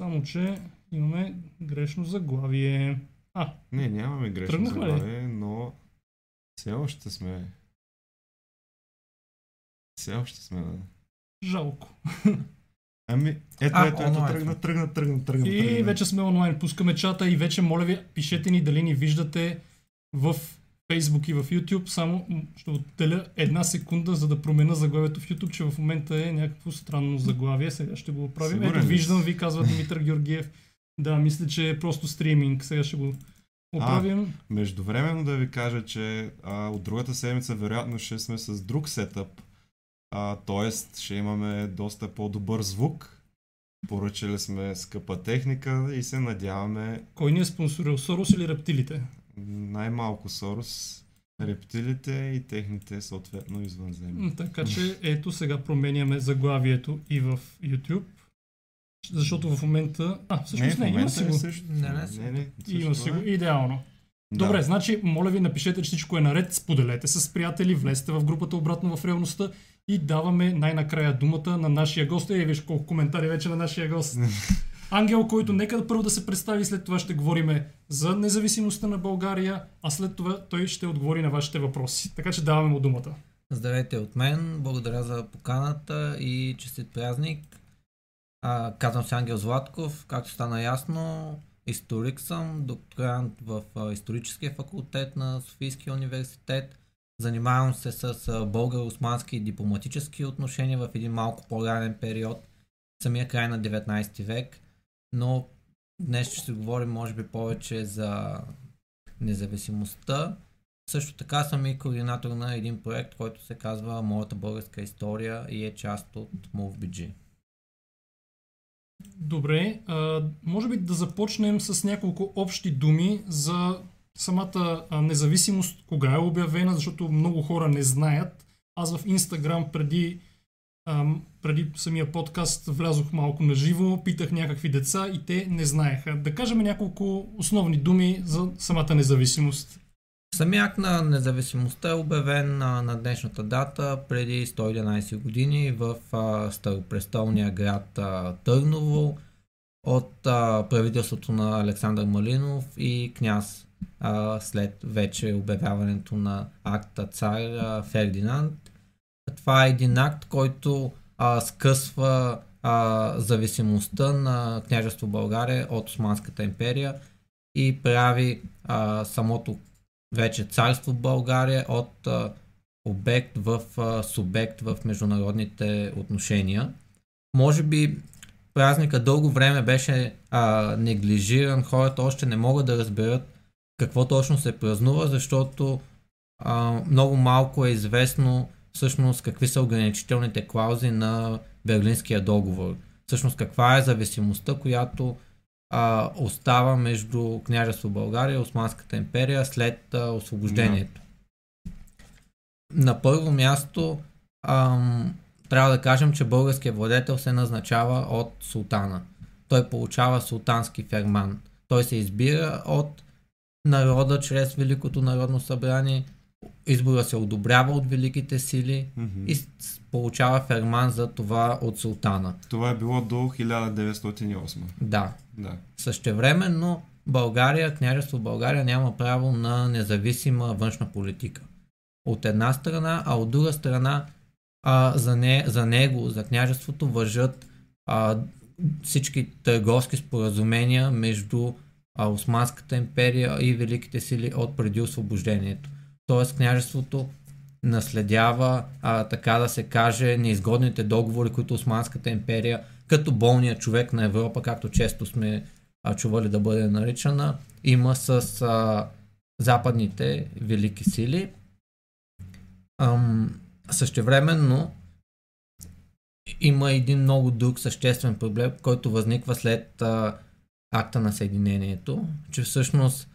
Само че имаме грешно заглавие. Не, нямаме грешно заглавие, но все още сме. Жалко. Ето, тръгна. И вече сме онлайн, пускаме чата и вече, моля ви, пишете ни дали ни виждате в Facebook и в YouTube. Само ще отделя една секунда, за да променя заглавието в YouTube, че в момента е някакво странно заглавие. Сега ще го оправим. Ето, виждам ви, казва Димитър Георгиев. Да, мисля, че е просто стриминг. Сега ще го оправим. Междувременно да ви кажа, че от другата седмица вероятно ще сме с друг сетъп. Тоест ще имаме доста по-добър звук. Поръчали сме скъпа техника и се надяваме... Кой ни е спонсорил? Сорос или рептилите? Най-малко Сорос, рептилите и техните съответно извънземни. Така че ето сега променяме заглавието и в YouTube. Защото в момента... Всъщност има си го. Идеално. Да. Добре, значи, моля ви, напишете, че всичко е наред, споделете с приятели, влезте в групата Обратно в Реалността и даваме най-накрая думата на нашия гост. Виж колко коментари вече на нашия гост. Ангел, който нека първо да се представи, след това ще говорим за независимостта на България, а след това той ще отговори на вашите въпроси. Така че даваме му думата. Здравейте от мен, благодаря за поканата и честит празник. Казвам се Ангел Златков, както стана ясно. Историк съм, докторант в историческия факултет на Софийския университет. Занимавам се с българо-османски и дипломатически отношения в един малко по-ранен период, самия край на 19 век, но днес ще си говорим може би повече за независимостта. Също така съм и координатор на един проект, който се казва Моята българска история и е част от MoveBG. Добре, може би да започнем с няколко общи думи за самата независимост, кога е обявена, защото много хора не знаят. Аз в Инстаграм преди самия подкаст влязох малко на живо, питах някакви деца и те не знаеха. Да кажем няколко основни думи за самата независимост. Самия акт на независимостта е обявен на днешната дата преди 111 години в старопрестолния град Търново от правителството на Александър Малинов и княз след вече обявяването на акта цар Фердинанд. Това е един акт, който скъсва зависимостта на княжество България от Османската империя и прави самото вече царство България от обект в субект в международните отношения. Може би празника дълго време беше неглижиран, хората още не могат да разберат какво точно се празнува, защото много малко е известно всъщност какви са ограничителните клаузи на Берлинския договор. Всъщност каква е зависимостта, която остава между княжество България и Османската империя след освобождението. На първо място трябва да кажем, че българският владетел се назначава от султана. Той получава султански ферман. Той се избира от народа чрез Великото народно събрание. Избора се одобрява от великите сили и получава ферман за това от султана. Това е било до 1908. Да. Същевременно България, княжество България няма право на независима външна политика. От една страна, а от друга страна за княжеството важат всички търговски споразумения между Османската империя и великите сили от преди освобождението. Т.е. княжеството наследява, така да се каже, неизгодните договори, които Османската империя, като болния човек на Европа, както често сме чували да бъде наричана, има с западните велики сили. Същевременно има един много друг съществен проблем, който възниква след акта на Съединението, че всъщност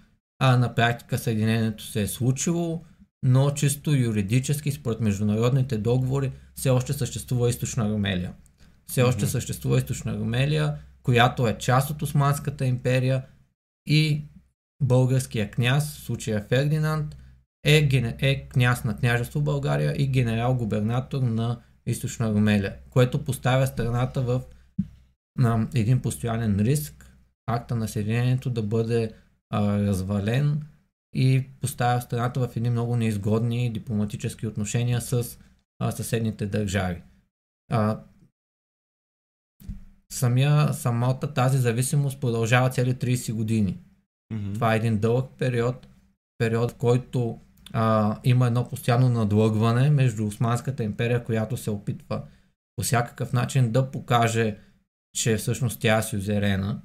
на практика Съединението се е случило, но чисто юридически според международните договори все още съществува Източна Румелия. Все още съществува Източна Румелия, която е част от Османската империя и българския княз, в случая Фердинанд, е княз на княжество България и генерал-губернатор на Източна Румелия, което поставя страната в един постоянен риск акта на съединението да бъде развален и поставя страната в едни много неизгодни дипломатически отношения с съседните държави. Самата тази зависимост продължава цели 30 години. Mm-hmm. Това е един дълъг период, в който има едно постоянно надлъгване между Османската империя, която се опитва по всякакъв начин да покаже, че всъщност тя е сюзерена,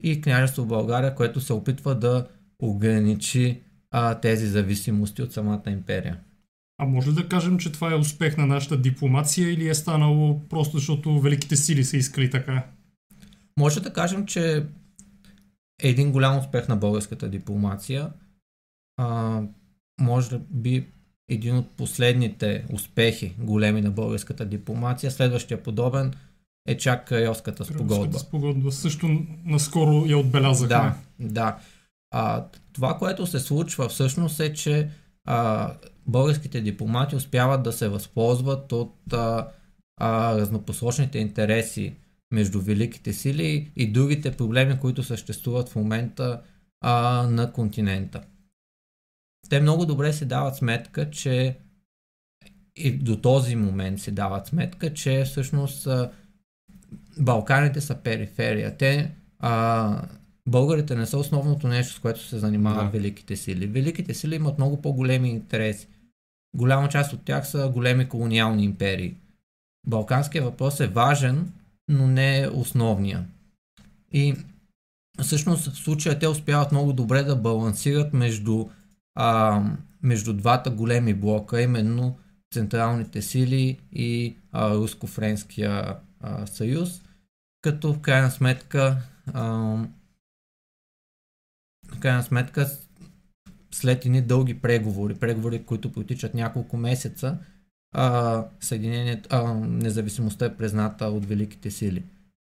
и княжество България, което се опитва да ограничи тези зависимости от самата империя. А може ли да кажем, че това е успех на нашата дипломация или е станало просто защото великите сили са искали така? Може да кажем, че е един голям успех на българската дипломация. Може би един от последните успехи големи на българската дипломация. Следващия подобен е чак Крайовската спогодба. Крайовската спогодба също наскоро я отбелязахме. Да. Това, което се случва всъщност е, че българските дипломати успяват да се възползват от разнопосочните интереси между великите сили и другите проблеми, които съществуват в момента на континента. Те много добре се дават сметка, че и до този момент се дават сметка, че всъщност Балканите са периферия. Българите не са основното нещо, с което се занимават великите сили. Великите сили имат много по-големи интереси. Голяма част от тях са големи колониални империи. Балканският въпрос е важен, но не е основния. И всъщност в случая те успяват много добре да балансират между двата големи блока, именно централните сили и Руско-Френския съюз, като в крайна сметка след едни дълги преговори, които протичат няколко месеца, независимостта е призната от великите сили.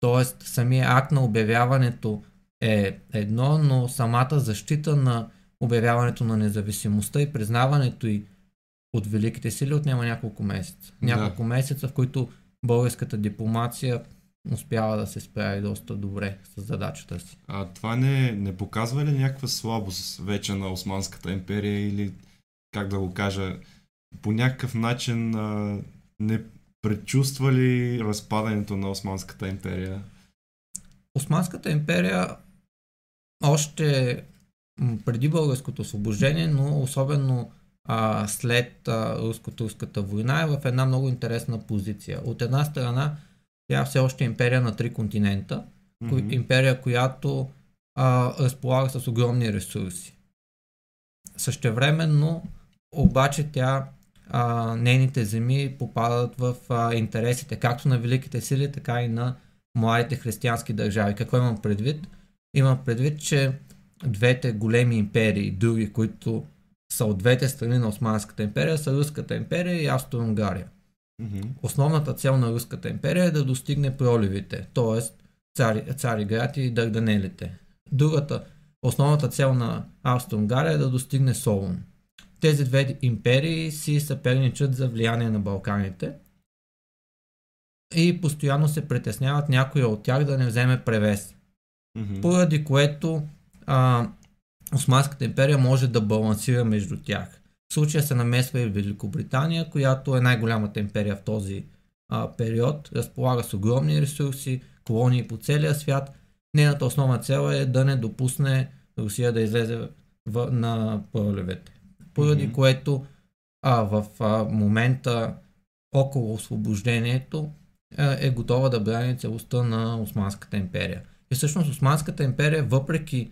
Тоест, самия акт на обявяването е едно, но самата защита на обявяването на независимостта и признаването й от великите сили отнема няколко месеца. Няколко месеца, в които българската дипломация успява да се справи доста добре с задачата си. А това не показва ли някаква слабост вече на Османската империя или, как да го кажа, по някакъв начин не предчувства ли разпадането на Османската империя? Османската империя още преди българското освобождение, но особено след Руско-турската война е в една много интересна позиция. От една страна тя все още е империя на три континента, mm-hmm. империя, която разполага с огромни ресурси. Същевременно обаче нейните земи попадат в интересите както на великите сили, така и на младите християнски държави. Какво имам предвид? Имам предвид, че двете големи империи, други, които са от двете страни на Османската империя, са Руската империя и Австро-Унгария. Mm-hmm. Основната цел на Руската империя е да достигне проливите, т.е. Цариград и Дарданелите. Другата, основната цел на Австро-Унгария е да достигне Солун. Тези две империи си съперничат за влияние на Балканите и постоянно се притесняват някоя от тях да не вземе превес. Mm-hmm. Поради което Османската империя може да балансира между тях. В случая се намесва и Великобритания, която е най-голямата империя в този период, разполага с огромни ресурси, колонии по целия свят. Нейната основна цел е да не допусне Русия да излезе на проливите. Поради mm-hmm. което в момента около освобождението е готова да брани целостта на Османската империя. И всъщност Османската империя, въпреки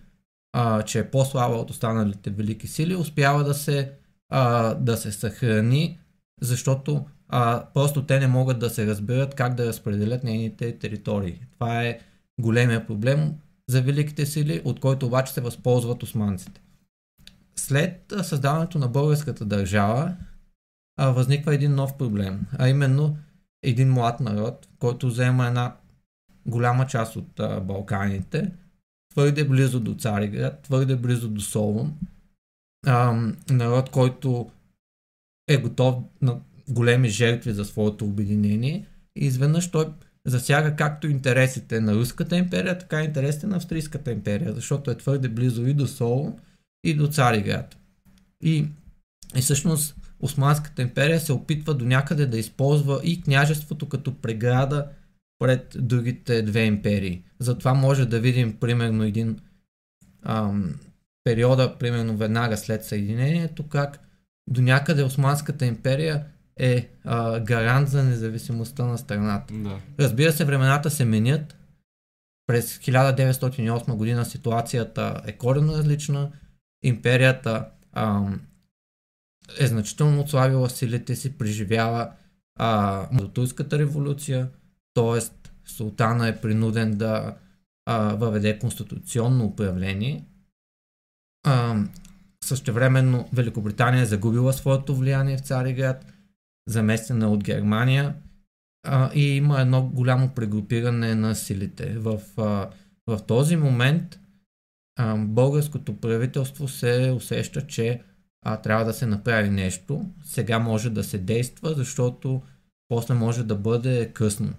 че е по-слаба от останалите велики сили, успява да се съхрани, защото просто те не могат да се разберат как да разпределят нейните територии. Това е големия проблем за великите сили, от който обаче се възползват османците. След създаването на българската държава възниква един нов проблем, а именно един млад народ, който взема една голяма част от Балканите, твърде близо до Цариград, твърде близо до Солун. Народ, който е готов на големи жертви за своето обединение, и изведнъж той засяга както интересите на Руската империя, така и интересите на Австрийската империя, защото е твърде близо и до Солун, и до Цариград. И всъщност Османската империя се опитва до някъде да използва и княжеството като преграда пред другите две империи. Затова може да видим примерно един периода, примерно веднага след съединението, как до някъде Османската империя е гарант за независимостта на страната. Да. Разбира се, времената се менят. През 1908 година ситуацията е коренно различна. Империята е значително отслабила силите си, преживява Турската революция, т.е. султана е принуден да въведе конституционно управление. Същевременно Великобритания е загубила своето влияние в Цариград, заместена от Германия, и има едно голямо прегрупиране на силите. В този момент българското правителство се усеща, че трябва да се направи нещо. Сега може да се действа, защото после може да бъде късно.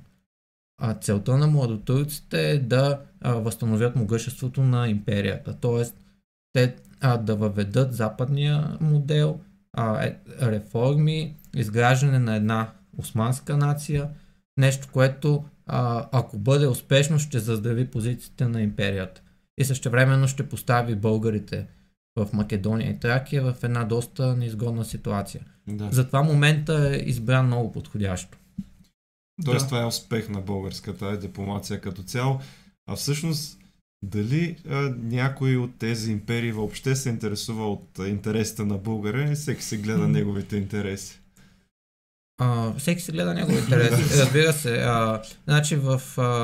Целта на младотурците е да възстановят могъществото на империята, т.е. те да въведат западния модел, реформи, изграждане на една османска нация, нещо, което ако бъде успешно, ще заздрави позициите на империята и същевременно ще постави българите в Македония и Тракия в една доста неизгодна ситуация. Да. Затова момента е избран много подходящо. Тоест, да, това е успех на българската дипломация като цяло. А всъщност, дали някой от тези империи въобще се интересува от интересите на българина и всеки се гледа неговите интереси? Всеки се гледа неговите интереси, разбира се. Значи в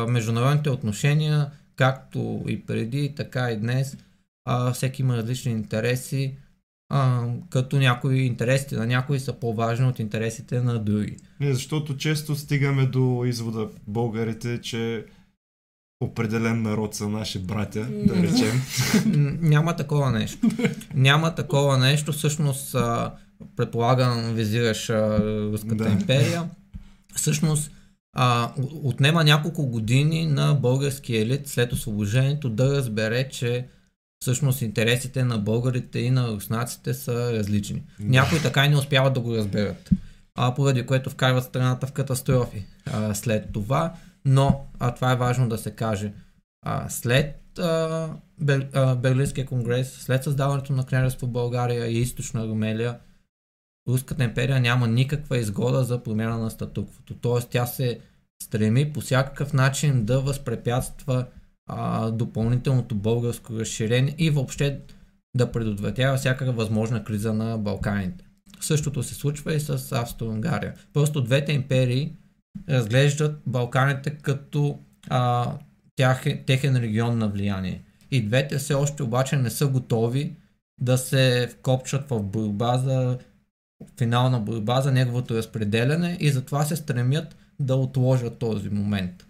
международните отношения, както и преди, така и днес, всеки има различни интереси, като някои интересите на някои са по-важни от интересите на други. Не, защото често стигаме до извода българите, че определен народ са наши братя, да речем. Няма такова нещо. Няма такова нещо, всъщност предполагам визираш Руската империя. Всъщност отнема няколко години на българския елит след освобождението да разбере, че всъщност интересите на българите и на руснаците са различни. Някои така и не успяват да го разберат, поради което вкарват страната в катастрофи след това. Но, това е важно да се каже, след Берлинския конгрес, след създаването на княжество България и Източна Румелия, Руската империя няма никаква изгода за промяна на статуквото. Т.е. тя се стреми по всякакъв начин да възпрепятства допълнителното българско разширение и въобще да предотвратява всякаква възможна криза на Балканите. Същото се случва и с Австро-Унгария. Просто двете империи разглеждат Балканите като техен регион на влияние. И двете все още обаче не са готови да се вкопчат в финална борба за неговото разпределяне и затова се стремят да отложат този момент.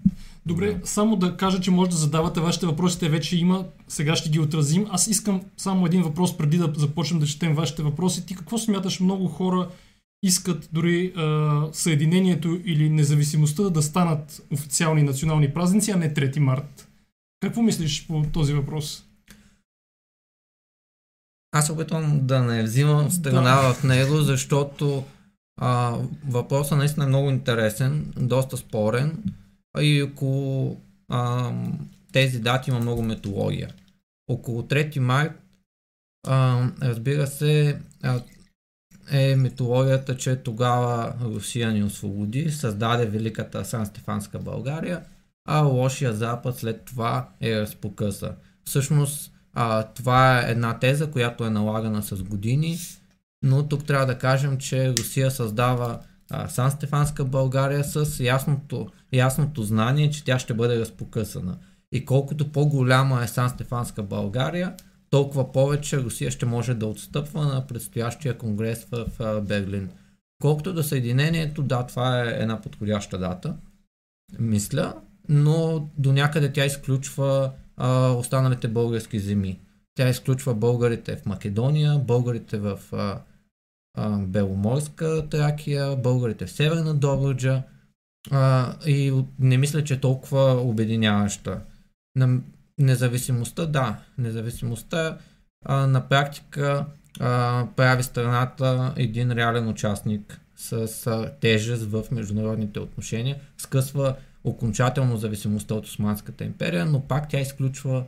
Добре, само да кажа, че може да задавате вашите въпроси, те вече има, сега ще ги отразим. Аз искам само един въпрос преди да започнем да четем вашите въпроси. Ти какво смяташ, много хора искат дори съединението или независимостта да станат официални национални празници, а не 3 март. Какво мислиш по този въпрос? Аз опитвам да не взимам страна в него, защото въпросът наистина е много интересен, доста спорен и около тези дати има много митология. Около 3 март, разбира се, е митологията, че тогава Русия ни освободи, създаде Великата Сан-Стефанска България, а лошия Запад след това е разпокъса. Всъщност това е една теза, която е налагана с години, но тук трябва да кажем, че Русия създава Сан-Стефанска България с ясното знание, че тя ще бъде разпокъсана. И колкото по-голяма е Сан-Стефанска България, толкова повече Русия ще може да отстъпва на предстоящия конгрес в Берлин. Колкото до съединението, да, това е една подходяща дата, мисля, но до някъде тя изключва останалите български земи. Тя изключва българите в Македония, българите в Беломорска Тракия, българите в Северна Добруджа, И не мисля, че е толкова обединяваща. Независимостта, да. Независимостта на практика прави страната един реален участник с тежест в международните отношения. Скъсва окончателно зависимостта от Османската империя, но пак тя изключва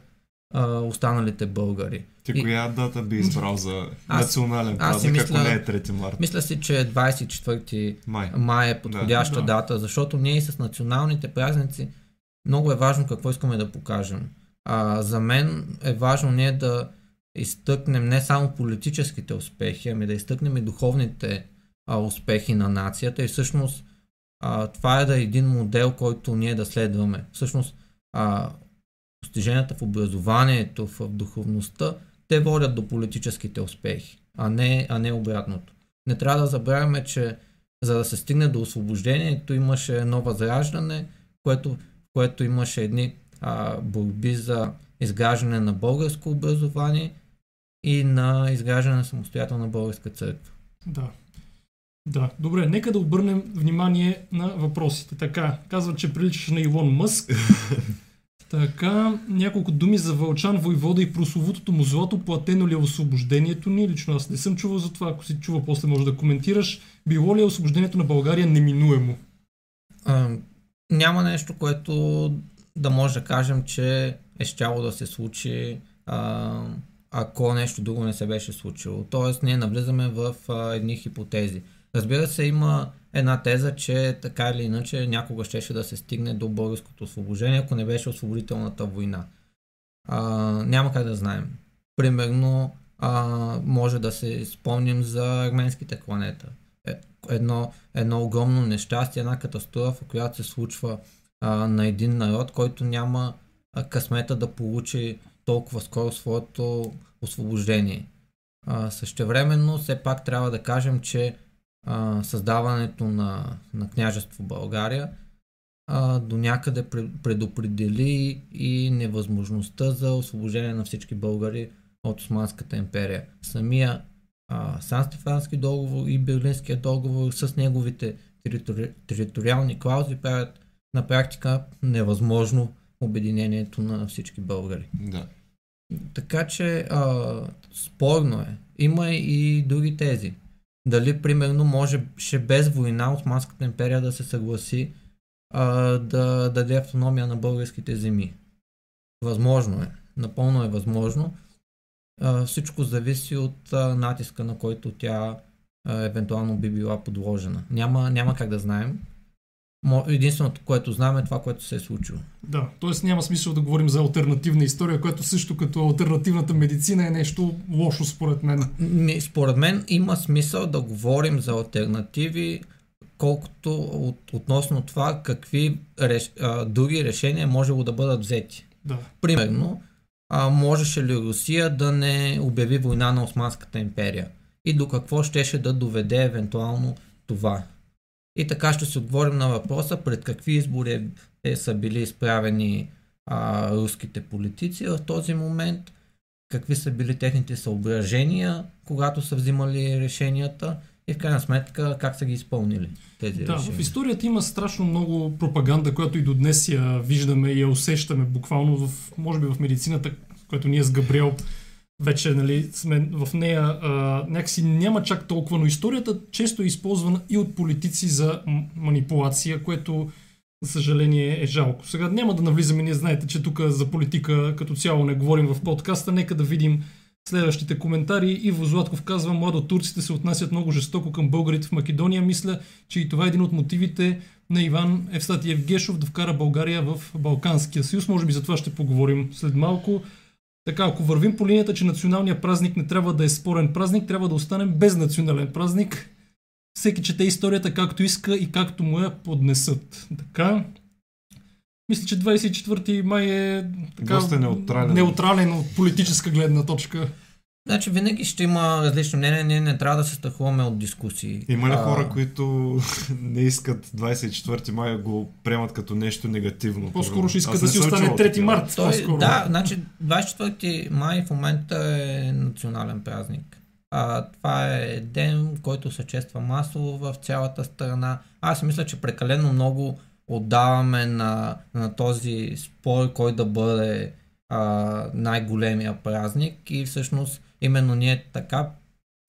останалите българи. Коя дата би избрал за национален празник, ако не е 3 март? Мисля си, че 24 май е подходяща дата, защото ние и с националните празници много е важно какво искаме да покажем. За мен е важно ние да изтъкнем не само политическите успехи, ами да изтъкнем и духовните успехи на нацията и всъщност това е да е един модел, който ние да следваме. Всъщност постиженията в образованието, в духовността, те водят до политическите успехи, а не обратното. Не трябва да забравяме, че за да се стигне до освобождението имаше едно възраждане, което имаше едни борби за изграждане на българско образование и на изграждане на самостоятелна българска църква. Да, добре, нека да обърнем внимание на въпросите. Така, казват, че приличаш на Илон Мъск. Така, няколко думи за Вълчан Войвода и прословутото му злато. Платено ли е освобождението ни? Лично аз не съм чувал за това. Ако си чува, после може да коментираш. Било ли е освобождението на България неминуемо? Няма нещо, което да може да кажем, че е щяло да се случи, ако нещо друго не се беше случило. Тоест, ние навлизаме в едни хипотези. Разбира се, има една теза, че така или иначе някога щеше да се стигне до българското освобождение, ако не беше освободителната война. Няма как да знаем. Примерно, може да се спомним за арменските кланета. Едно огромно нещастие, една катастрофа, която се случва на един народ, който няма късмета да получи толкова скоро своето освобождение. Същевременно, все пак трябва да кажем, че създаването на княжество България до някъде предопредели и невъзможността за освобождение на всички българи от Османската империя. Самия Сан-Стефански договор и Берлинския договор с неговите териториални клаузи правят на практика невъзможно обединението на всички българи. Да. Така че спорно е. Има и други тези. Дали, примерно, можеше без война Османската империя да се съгласи да даде автономия на българските земи. Възможно е. Напълно е възможно. Всичко зависи от натиска, на който тя евентуално би била подложена. Няма как да знаем. Единственото, което знаем, е това, което се е случило. Да, т.е. няма смисъл да говорим за алтернативна история, която също като алтернативната медицина е нещо лошо, според мен. Според мен има смисъл да говорим за алтернативи, колкото относно това какви други решения можело да бъдат взети. Да. Примерно, можеше ли Русия да не обяви война на Османската империя и до какво щеше да доведе евентуално това? И така ще се отговорим на въпроса пред какви избори са били изправени руските политици в този момент, какви са били техните съображения, когато са взимали решенията и в крайна сметка как са ги изпълнили тези решения. В историята има страшно много пропаганда, която и до днес я виждаме и я усещаме буквално, може би в медицината, която ние с Габриел вече сме в нея, някакси няма чак толкова, но историята често е използвана и от политици за манипулация, което, за съжаление, е жалко. Сега няма да навлизаме, ние знаете, че тук за политика като цяло не говорим в подкаста, нека да видим следващите коментари. Иво Златков казва: младотурците се отнасят много жестоко към българите в Македония. Мисля, че и това е един от мотивите на Иван Евстатиев Гешов да вкара България в Балканския съюз. Може би за това ще поговорим след малко. Така, ако вървим по линията, че националният празник не трябва да е спорен празник, трябва да останем без национален празник. Всеки чете историята както иска и както му я поднесат. Така. Мисля, че 24 май е доста неутрален от политическа гледна точка. Значи винаги ще има различни мнения, ние не трябва да се страхуваме от дискусии. Има ли хора, които не искат 24 май, го приемат като нещо негативно? По-скоро ще искат да си остане 3 март. Да, значи 24 май в момента е национален празник. Това е ден, който се чества масово в цялата страна. Аз мисля, че прекалено много отдаваме на този спор, кой да бъде най-големия празник, и всъщност именно ние така,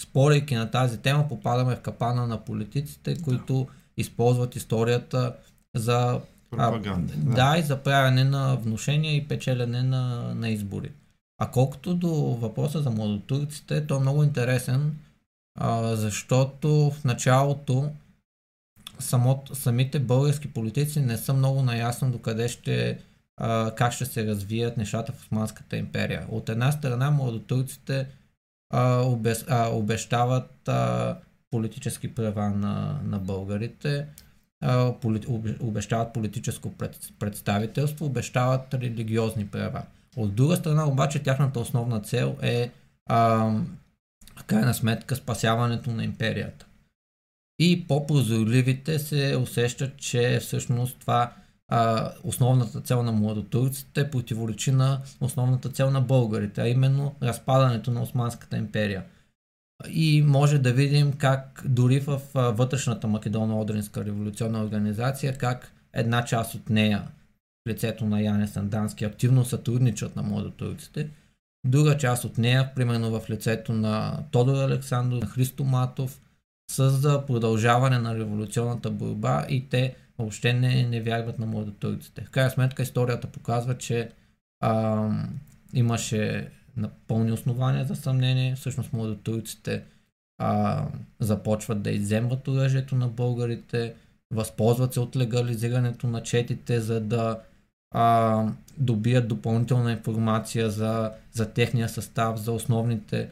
спорейки на тази тема, попадаме в капана на политиците, които използват историята за пропаганда. Да, и за правене на внушения и печелене на избори. А колкото до въпроса за младотурците, то е много интересен, защото в началото самите български политици не са много наясно докъде как ще се развият нещата в Османската империя. От една страна младотурците обещават политически права на българите, обещават политическо представителство, обещават религиозни права. От друга страна обаче тяхната основна цел е в крайна сметка спасяването на империята. И по-прозорливите се усещат, че всъщност това основната цел на младотурците противоречи на основната цел на българите, а именно разпадането на Османската империя. И може да видим как дори в вътрешната Македоно-Одринска революционна организация, как една част от нея, лицето на Яне Сандански, активно сътрудничат на младотурците. Друга част от нея, примерно в лицето на Тодор Александър, Христо Матов, с продължаване на революционната борба, и те въобще не вярват на младотурците. В крайна сметка историята показва, че имаше пълни основания за съмнение. Всъщност младотурците започват да изземват оръжието на българите, възползват се от легализирането на четите, за да добият допълнителна информация за техния състав, за основните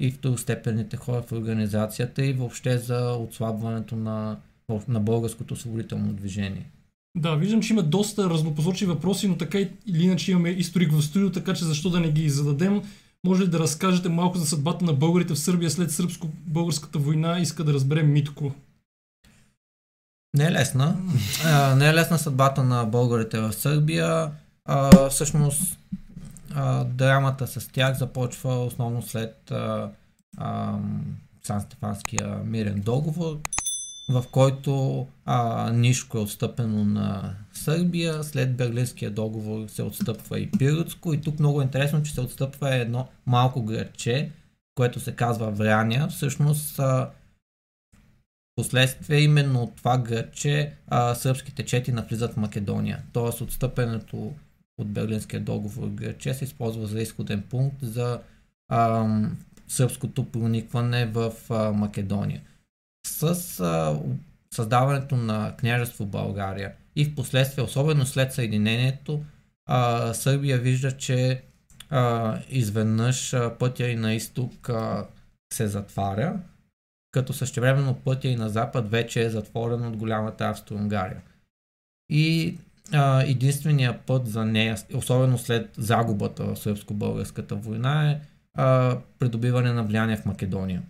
и второстепенните хора в организацията и въобще за отслабването на българското освободително движение. Да, виждам, че има доста разнопосочни въпроси, но така или иначе имаме историк в студио, така че защо да не ги зададем. Може ли да разкажете малко за съдбата на българите в Сърбия след сръбско-българската война? Иска да разберем Митко. Не е лесна. Не е лесна съдбата на българите в Сърбия. Всъщност драмата с тях започва основно след Сан-Стефанския мирен договор, в който Нишко е отстъпено на Сърбия, след Берлинския договор се отстъпва и Пиротско, и тук много интересно, че се отстъпва едно малко градче, което се казва Враня. Всъщност последствие именно от това градче сръбските чети навлизат в Македония, т.е. отстъпенето от Берлинския договор градче се използва за изходен пункт за сръбското проникване в Македония. С създаването на княжество България и в последствие, особено след съединението, Сърбия вижда, че изведнъж пътя и на изток се затваря, като същевременно пътя и на запад вече е затворен от голямата Австро-Унгария. И единственият път за нея, особено след загубата в сръбско-българската война, е придобиване на влияние в Македония.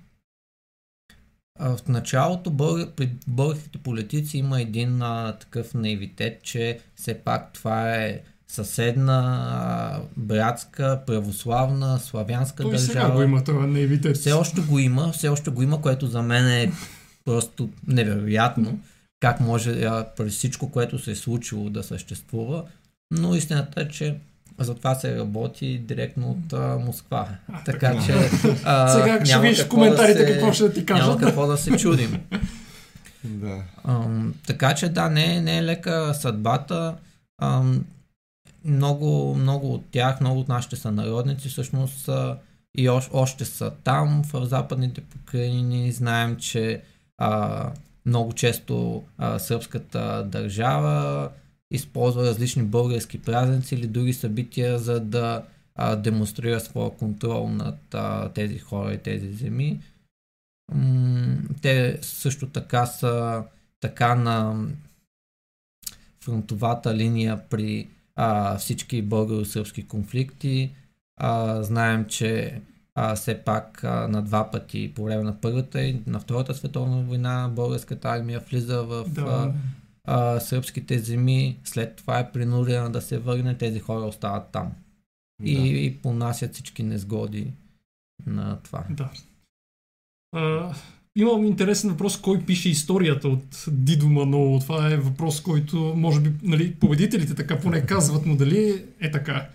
В началото при българските политици има един такъв наивитет, че все пак това е съседна, братска, православна, славянска държава. Той сега го има това наивитет. Все още го има, което за мен е просто невероятно. Как може през всичко, което се е случило, да съществува. Но истината е, че за това се работи директно от Москва. Така че сега ще видиш в коментарите какво ще ти кажат. Няма какво да се чудим. Да. Така че да, не е лека съдбата. Много от тях, много от нашите сънародници всъщност са, и още са там в западните покрайнини. Знаем, че много често сръбската държава използва различни български празници или други събития, за да демонстрира своя контрол над тези хора и тези земи. Те също така са така на фронтовата линия при всички българо-сръбски конфликти. Знаем, че все пак на два пъти по време на Първата и на Втората световна война българската армия влиза в сръбските земи, след това е принудена да се върне, тези хора остават там. Да. И понасят всички незгоди на това. Да. Имам интересен въпрос, кой пише историята от Дидо Маноло. Това е въпрос, който може би, нали, победителите така поне казват, но дали е така?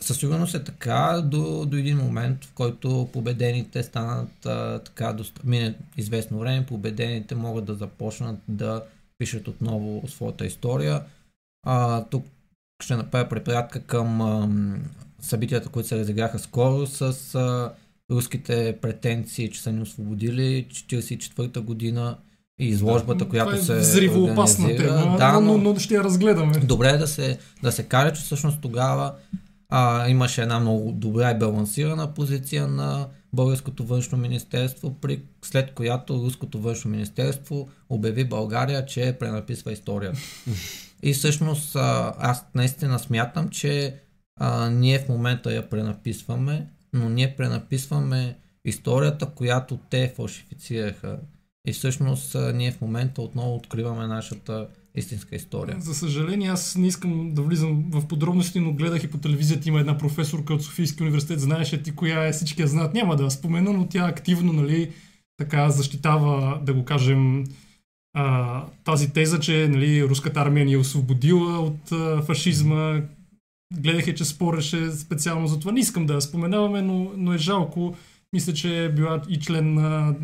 Със сигурност е така до един момент, в който победените станат така, мине известно време, победените могат да започнат да пишат отново своята история. Тук ще направя препратка към събитията, които се разиграха скоро с руските претенции, че са ни освободили 1944 година и изложбата, да, която се взривоопасна тема, да, но ще я разгледаме. Добре да се каже, че всъщност тогава имаше една много добра и балансирана позиция на Българското външно министерство, след която Руското външно министерство обяви България, че пренаписва историята. И всъщност аз наистина смятам, че ние в момента я пренаписваме, но ние пренаписваме историята, която те фалшифицираха. И всъщност ние в момента отново откриваме нашата истинска история. За съжаление, аз не искам да влизам в подробности, но гледах и по телевизията, има една професорка от Софийски университет, знаеше ти коя е, всички я знаят, няма да спомена, но тя активно, нали, така защитава, да го кажем, тази теза, че, нали, руската армия ни е освободила от фашизма. Гледах я, че спореше специално за това. Не искам да я споменаваме, но е жалко. Мисля, че е била и член на,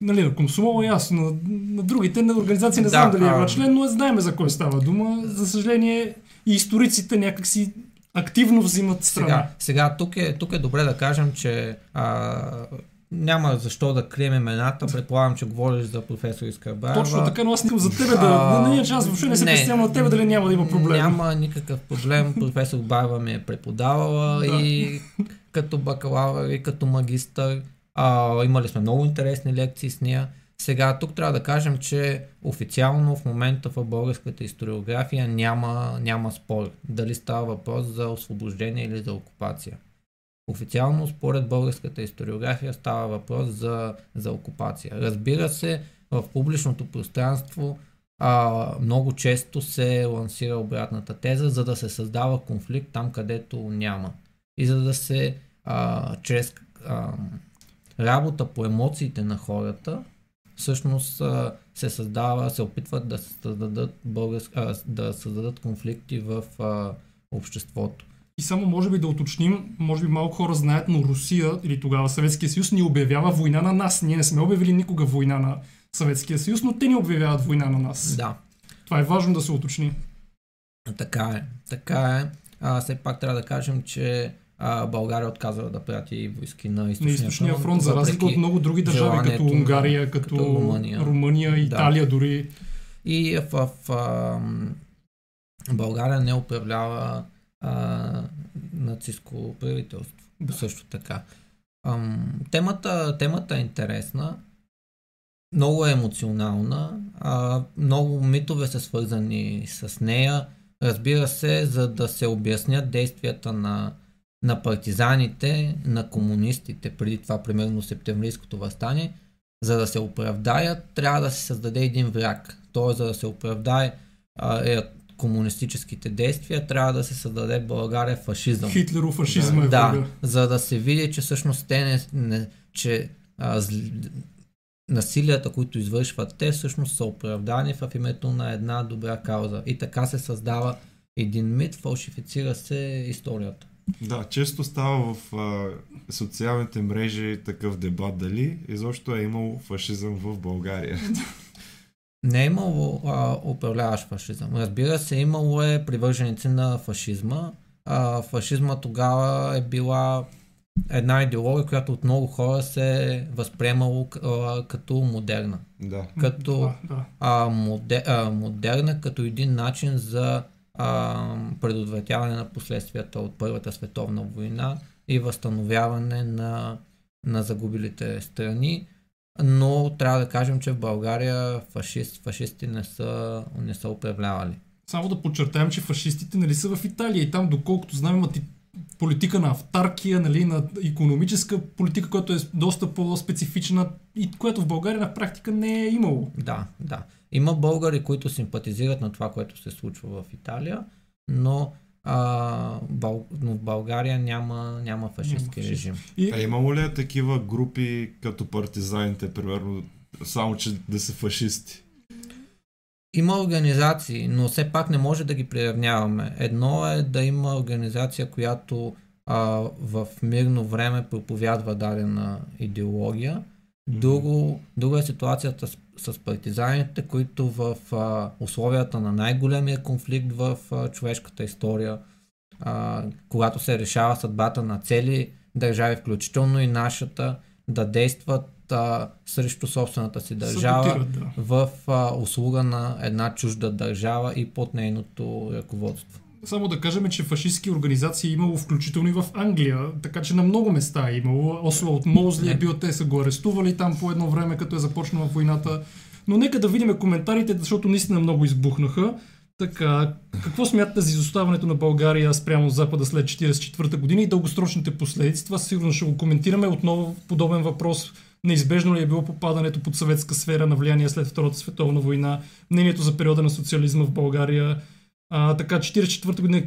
нали, на Комсомола, ясно. На другите на организации не знам дали е член, но знаем за кой става дума. За съжаление и историците някакси активно взимат страна. Сега тук е добре да кажем, че няма защо да крием имената. Предполагам, че говориш за професор Искърбаева. Точно така, но аз искам за тебе да не е част. Въобще не се представям на тебе, дали няма да има проблем. Няма никакъв проблем. Професор Баева ми е преподавала и като бакалавър, и като магистър. Имали сме много интересни лекции с нея. Сега тук трябва да кажем, че официално в момента в българската историография няма спор. Дали става въпрос за освобождение или за окупация. Официално според българската историография става въпрос за окупация. Разбира се, в публичното пространство много често се лансира обратната теза, за да се създава конфликт там, където няма. И за да се чрез работа по емоциите на хората, всъщност се опитват да създадат, да създадат конфликти в обществото. И само може би да уточним, може би малко хора знаят, но Русия или тогава Съветския съюз ни обявява война на нас. Ние не сме обявили никога война на Съветския съюз, но те ни обявяват война на нас. Да. Това е важно да се уточни. Така е. Все пак трябва да кажем, че България отказва да прати войски на Източния фронт, за разлика от много други държави, като Унгария, като Румъния, Италия дори. И в България не управлява нацистско правителство. Да. Също така. Темата е интересна, много е емоционална, много митове са свързани с нея. Разбира се, за да се обяснят действията на партизаните, на комунистите, преди това примерно септемврийското въстание, за да се оправдаят, трябва да се създаде един враг. Тоест, за да се оправдае комунистическите действия, трябва да се създаде България фашизъм. Хитлеров фашизъм е врага. За да се види, че всъщност насилията, които извършват те, всъщност са оправдани в името на една добра кауза. И така се създава един мит, фалшифицира се историята. Да, често става в социалните мрежи такъв дебат дали изобщо е имало фашизъм в България. Не е имало управляващ фашизъм. Разбира се, имало е привърженици на фашизма. Фашизма тогава е била една идеология, която от много хора се е възприемало като модерна. Да. Като модерна, като един начин за предотвратяване на последствията от Първата световна война и възстановяване на загубилите страни. Но трябва да кажем, че в България фашисти не са управлявали. Само да подчертаем, че фашистите, нали, са в Италия и там, доколкото знам, имат и политика на автаркия, нали, на икономическа политика, която е доста по-специфична и която в България на практика не е имало. Да. Има българи, които симпатизират на това, което се случва в Италия, но но в България няма фашистски режим. А имало ли такива групи като партизаните, примерно, само че да са фашисти? Има организации, но все пак не може да ги приравняваме. Едно е да има организация, която в мирно време проповядва дадена идеология. Друга е ситуацията с партизаните, които в условията на най-големия конфликт в човешката история, когато се решава съдбата на цели държави, включително и нашата, да действат срещу собствената си държава, в услуга на една чужда държава и под нейното ръководство. Само да кажем, че фашистски организации е имало включително и в Англия, така че на много места е имало. Осуалд Моузли е бил, те са го арестували там по едно време, като е започнала войната. Но нека да видим коментарите, защото наистина много избухнаха. Така, какво смятате за изоставането на България спрямо Запада след 1944 година и дългосрочните последици? Това сигурно ще го коментираме. Отново подобен въпрос. Неизбежно ли е било попадането под съветска сфера на влияние след Втората световна война? Мнението за периода на социализма в България? Така, 1944 година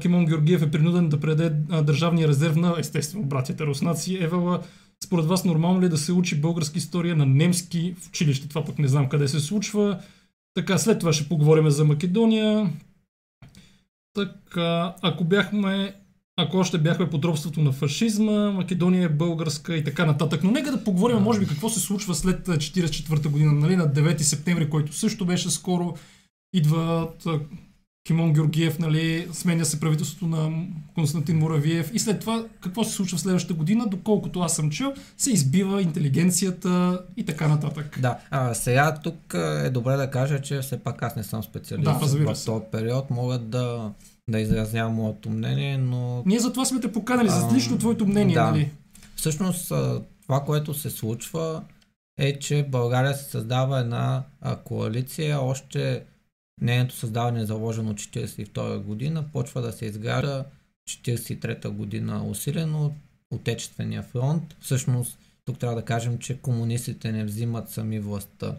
Кимон Георгиев е принуден да предаде държавния резерв на, естествено, братята руснаци. Евела, според вас нормално ли е да се учи българска история на немски в училище? Това пък не знам къде се случва. Така, след това ще поговорим за Македония. Така, ако още бяхме подробството на фашизма, Македония е българска и така нататък. Но нека да поговорим, може би, какво се случва след 1944 година, нали, на 9 септември, който също беше скоро. Идват Кимон Георгиев, нали, сменя се правителството на Константин Муравиев и след това какво се случва в следващата година, доколкото аз съм чел, се избива интелигенцията и така нататък. Да, сега тук е добре да кажа, че все пак аз не съм специалист в този период, мога да изразнявам моето мнение, но... Ние за това сме те поканали, за лично твоето мнение, нали? Всъщност това, което се случва, е, че България се създава една коалиция, още... Нейното създаване е заложено 1942 година, почва да се изгражда 1943 година усилено от Отечествения фронт. Всъщност, тук трябва да кажем, че комунистите не взимат сами властта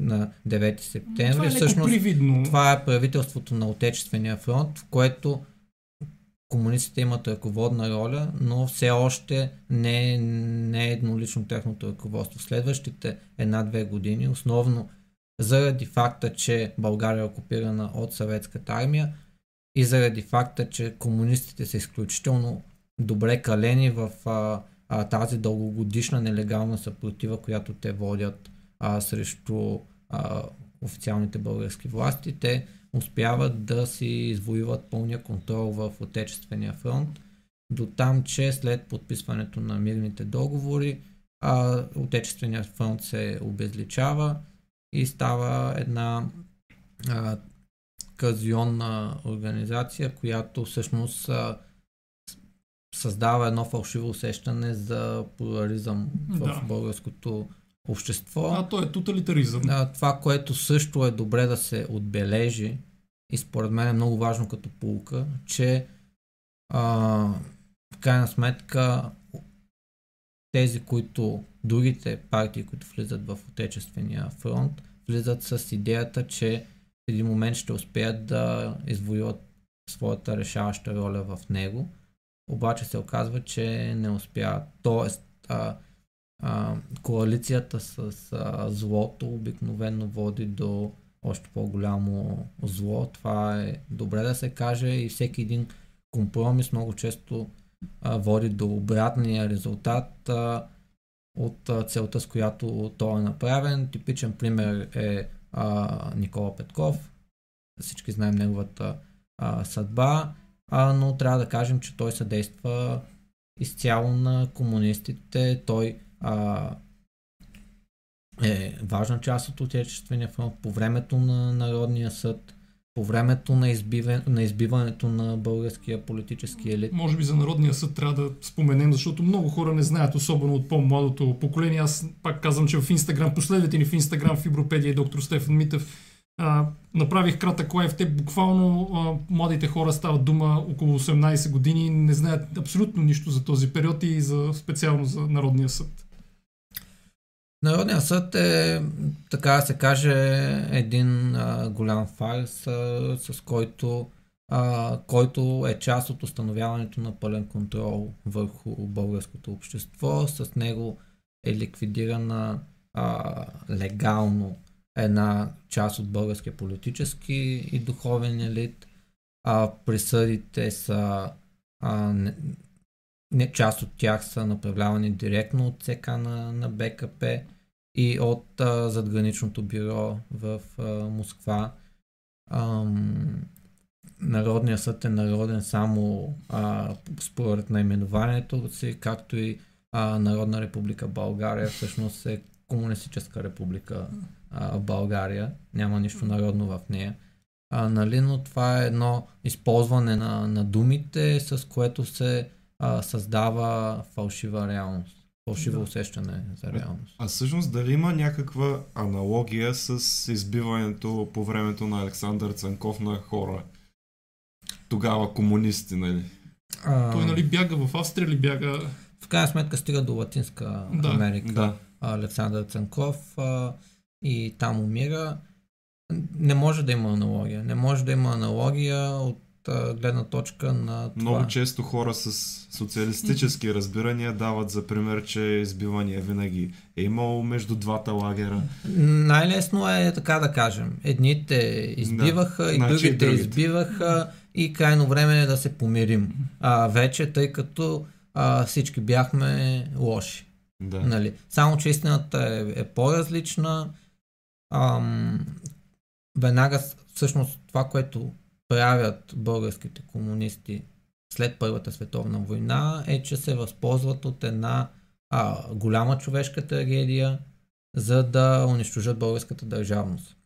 на 9 септември. Това е всъщност привидно. Това е правителството на Отечествения фронт, в което комунистите имат ръководна роля, но все още не е еднолично техното ръководство. Следващите една-две години, основно заради факта, че България е окупирана от съветската армия и заради факта, че комунистите са изключително добре калени в тази дългогодишна нелегална съпротива, която те водят срещу официалните български власти, те успяват да си извоюват пълния контрол в Отечествения фронт, до там, че след подписването на мирните договори Отечествения фронт се обезличава и става една казионна организация, която всъщност създава едно фалшиво усещане за плурализъм в българското общество. То е тоталитаризъм. Това, което също е добре да се отбележи и според мен е много важно като поука, че в крайна сметка другите партии, които влизат в Отечествения фронт, влизат с идеята, че в един момент ще успеят да извоюват своята решаваща роля в него, обаче се оказва, че не успяват. Тоест, коалицията с злото обикновено води до още по-голямо зло. Това е добре да се каже и всеки един компромис много често води до обратния резултат от целта, с която той е направен. Типичен пример е Никола Петков. Всички знаем неговата съдба, но трябва да кажем, че той съдейства изцяло на комунистите. Той е важна част от Отечествения фронт по времето на Народния съд, по времето на избиването на българския политически елит. Може би за Народния съд трябва да споменем, защото много хора не знаят, особено от по-младото поколение. Аз пак казвам, че в Инстаграм, последвайте ни в Инстаграм, в Фибропедия и доктор Стефан Митев, направих кратък лайв. Те буквално, младите хора, стават дума около 18 години, не знаят абсолютно нищо за този период и специално за Народния съд. Народният съд е, така да се каже, един голям фарс, с който който е част от установяването на пълен контрол върху българското общество. С него е ликвидирана легално една част от българския политически и духовен елит. Присъдите са не част от тях са направлявани директно от ЦК на БКП и от задграничното бюро в Москва. Народният съд е народен само според наименованието си, както и Народна република България всъщност е комунистическа република България. Няма нищо народно в нея. Но това е едно използване на думите, с което се създава фалшива реалност. Фалшиво усещане за реалност. А всъщност дали има някаква аналогия с избиването по времето на Александър Цанков на хора? Тогава комунисти, нали? Той нали бяга в Австрия ли бяга? В крайна сметка стига до Латинска Америка. Да. Александър Цанков и там умира. Не може да има аналогия. Не може да има аналогия от гледна точка на това. Много често хора с социалистически разбирания дават за пример, че избивания винаги е имало между двата лагера. Най-лесно е така да кажем. Едните избиваха и другите избиваха и крайно време е да се помирим. Вече, тъй като всички бяхме лоши. Да. Нали? Само че истината е по-различна. Веднага всъщност това, което правят българските комунисти след Първата световна война, е, че се възползват от една голяма човешка трагедия, за да унищожат българската държавност.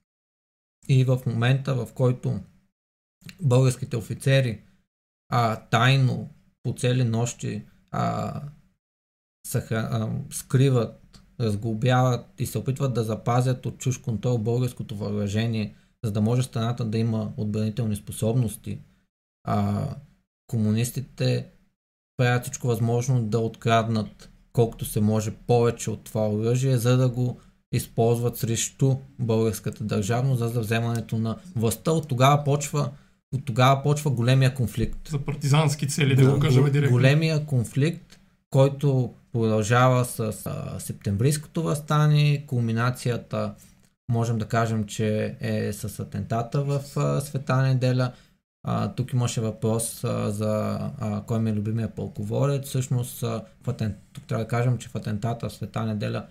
И в момента, в който българските офицери тайно по цели нощи скриват, разглобяват и се опитват да запазят от чужд контрол българското въоръжение, за да може страната да има отбранителни способности, комунистите правят всичко възможно да откраднат колкото се може повече от това оръжие, за да го използват срещу българската държавност, за вземането на властта. От тогава почва големия конфликт. За партизански цели, да го кажем директно. Големия конфликт, който продължава с септемврийското въстание, кулминацията можем да кажем, че е с атентата в Света неделя. Тук имаше въпрос за кой ми е любимия пълководец. Всъщност, тук трябва да кажем, че в атентата в Света неделя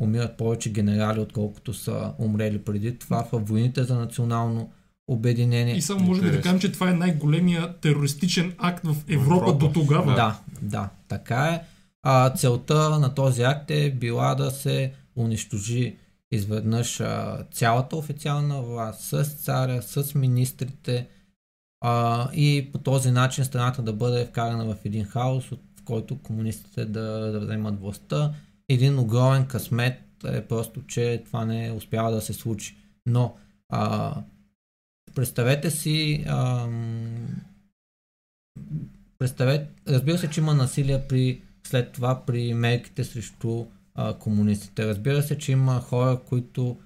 умират повече генерали, отколкото са умрели преди това в войните за национално обединение. И само можем да кажем, че това е най-големия терористичен акт в Европа до тогава. Да, така е. Целта на този акт е била да се унищожи изведнъж цялата официална власт с царя, с министрите и по този начин страната да бъде вкарана в един хаос, от който комунистите да вземат властта. Един огромен късмет е просто, че това не успява да се случи. Но представете си, разбира се, че има насилие след това при мерките срещу комунистите. Разбира се, че има хора, които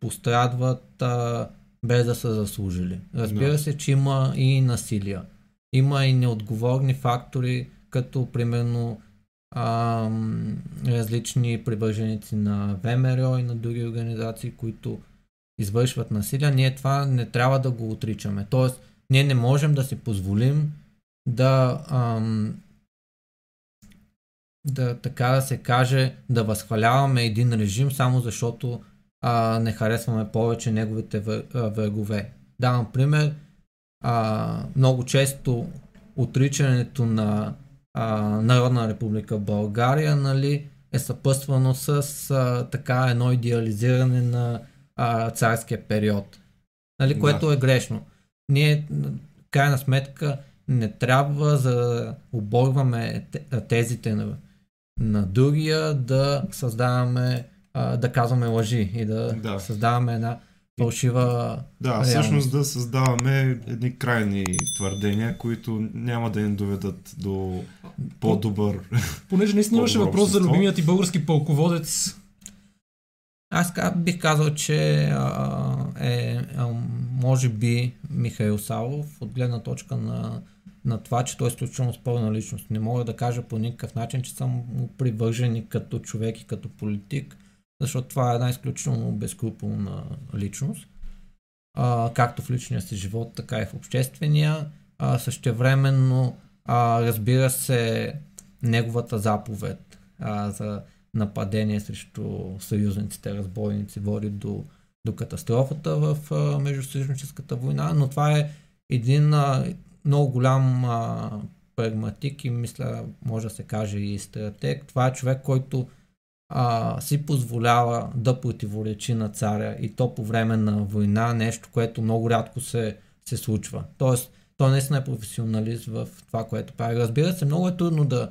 пострадват без да са заслужили. Разбира се, че има и насилие. Има и неотговорни фактори, като примерно различни привърженици на ВМРО и на други организации, които извършват насилие. Ние това не трябва да го отричаме. Тоест, ние не можем да си позволим да възхваляваме един режим, само защото не харесваме повече неговите врагове. Давам пример. Много често отричането на Народна република България е съпъствано с едно идеализиране на царския период, което е грешно. Ние, в крайна сметка, не трябва да оборваме тезите на другия, да създаваме, да казваме лъжи и да създаваме една фалшива реалност. Всъщност да създаваме едни крайни твърдения, които няма да им доведат до по-добър. Понеже наистина имаше въпрос за любимият ти български пълководец. Аз бих казал, че може би Михаил Савов от гледна точка на това, че той е изключително спорна личност. Не мога да кажа по никакъв начин, че съм му привържен като човек и като политик, защото това е една изключително безкруполна личност. Както в личния си живот, така и в обществения. Същевременно, разбира се, неговата заповед за нападение срещу съюзниците, разбойници, води до катастрофата в Междусъюзническата война, но това е един много голям прагматик и мисля, може да се каже и стратег. Това е човек, който си позволява да противоречи на царя и то по време на война, нещо, което много рядко се случва. Тоест, той наистина е професионалист в това, което прави. Разбира се, много е трудно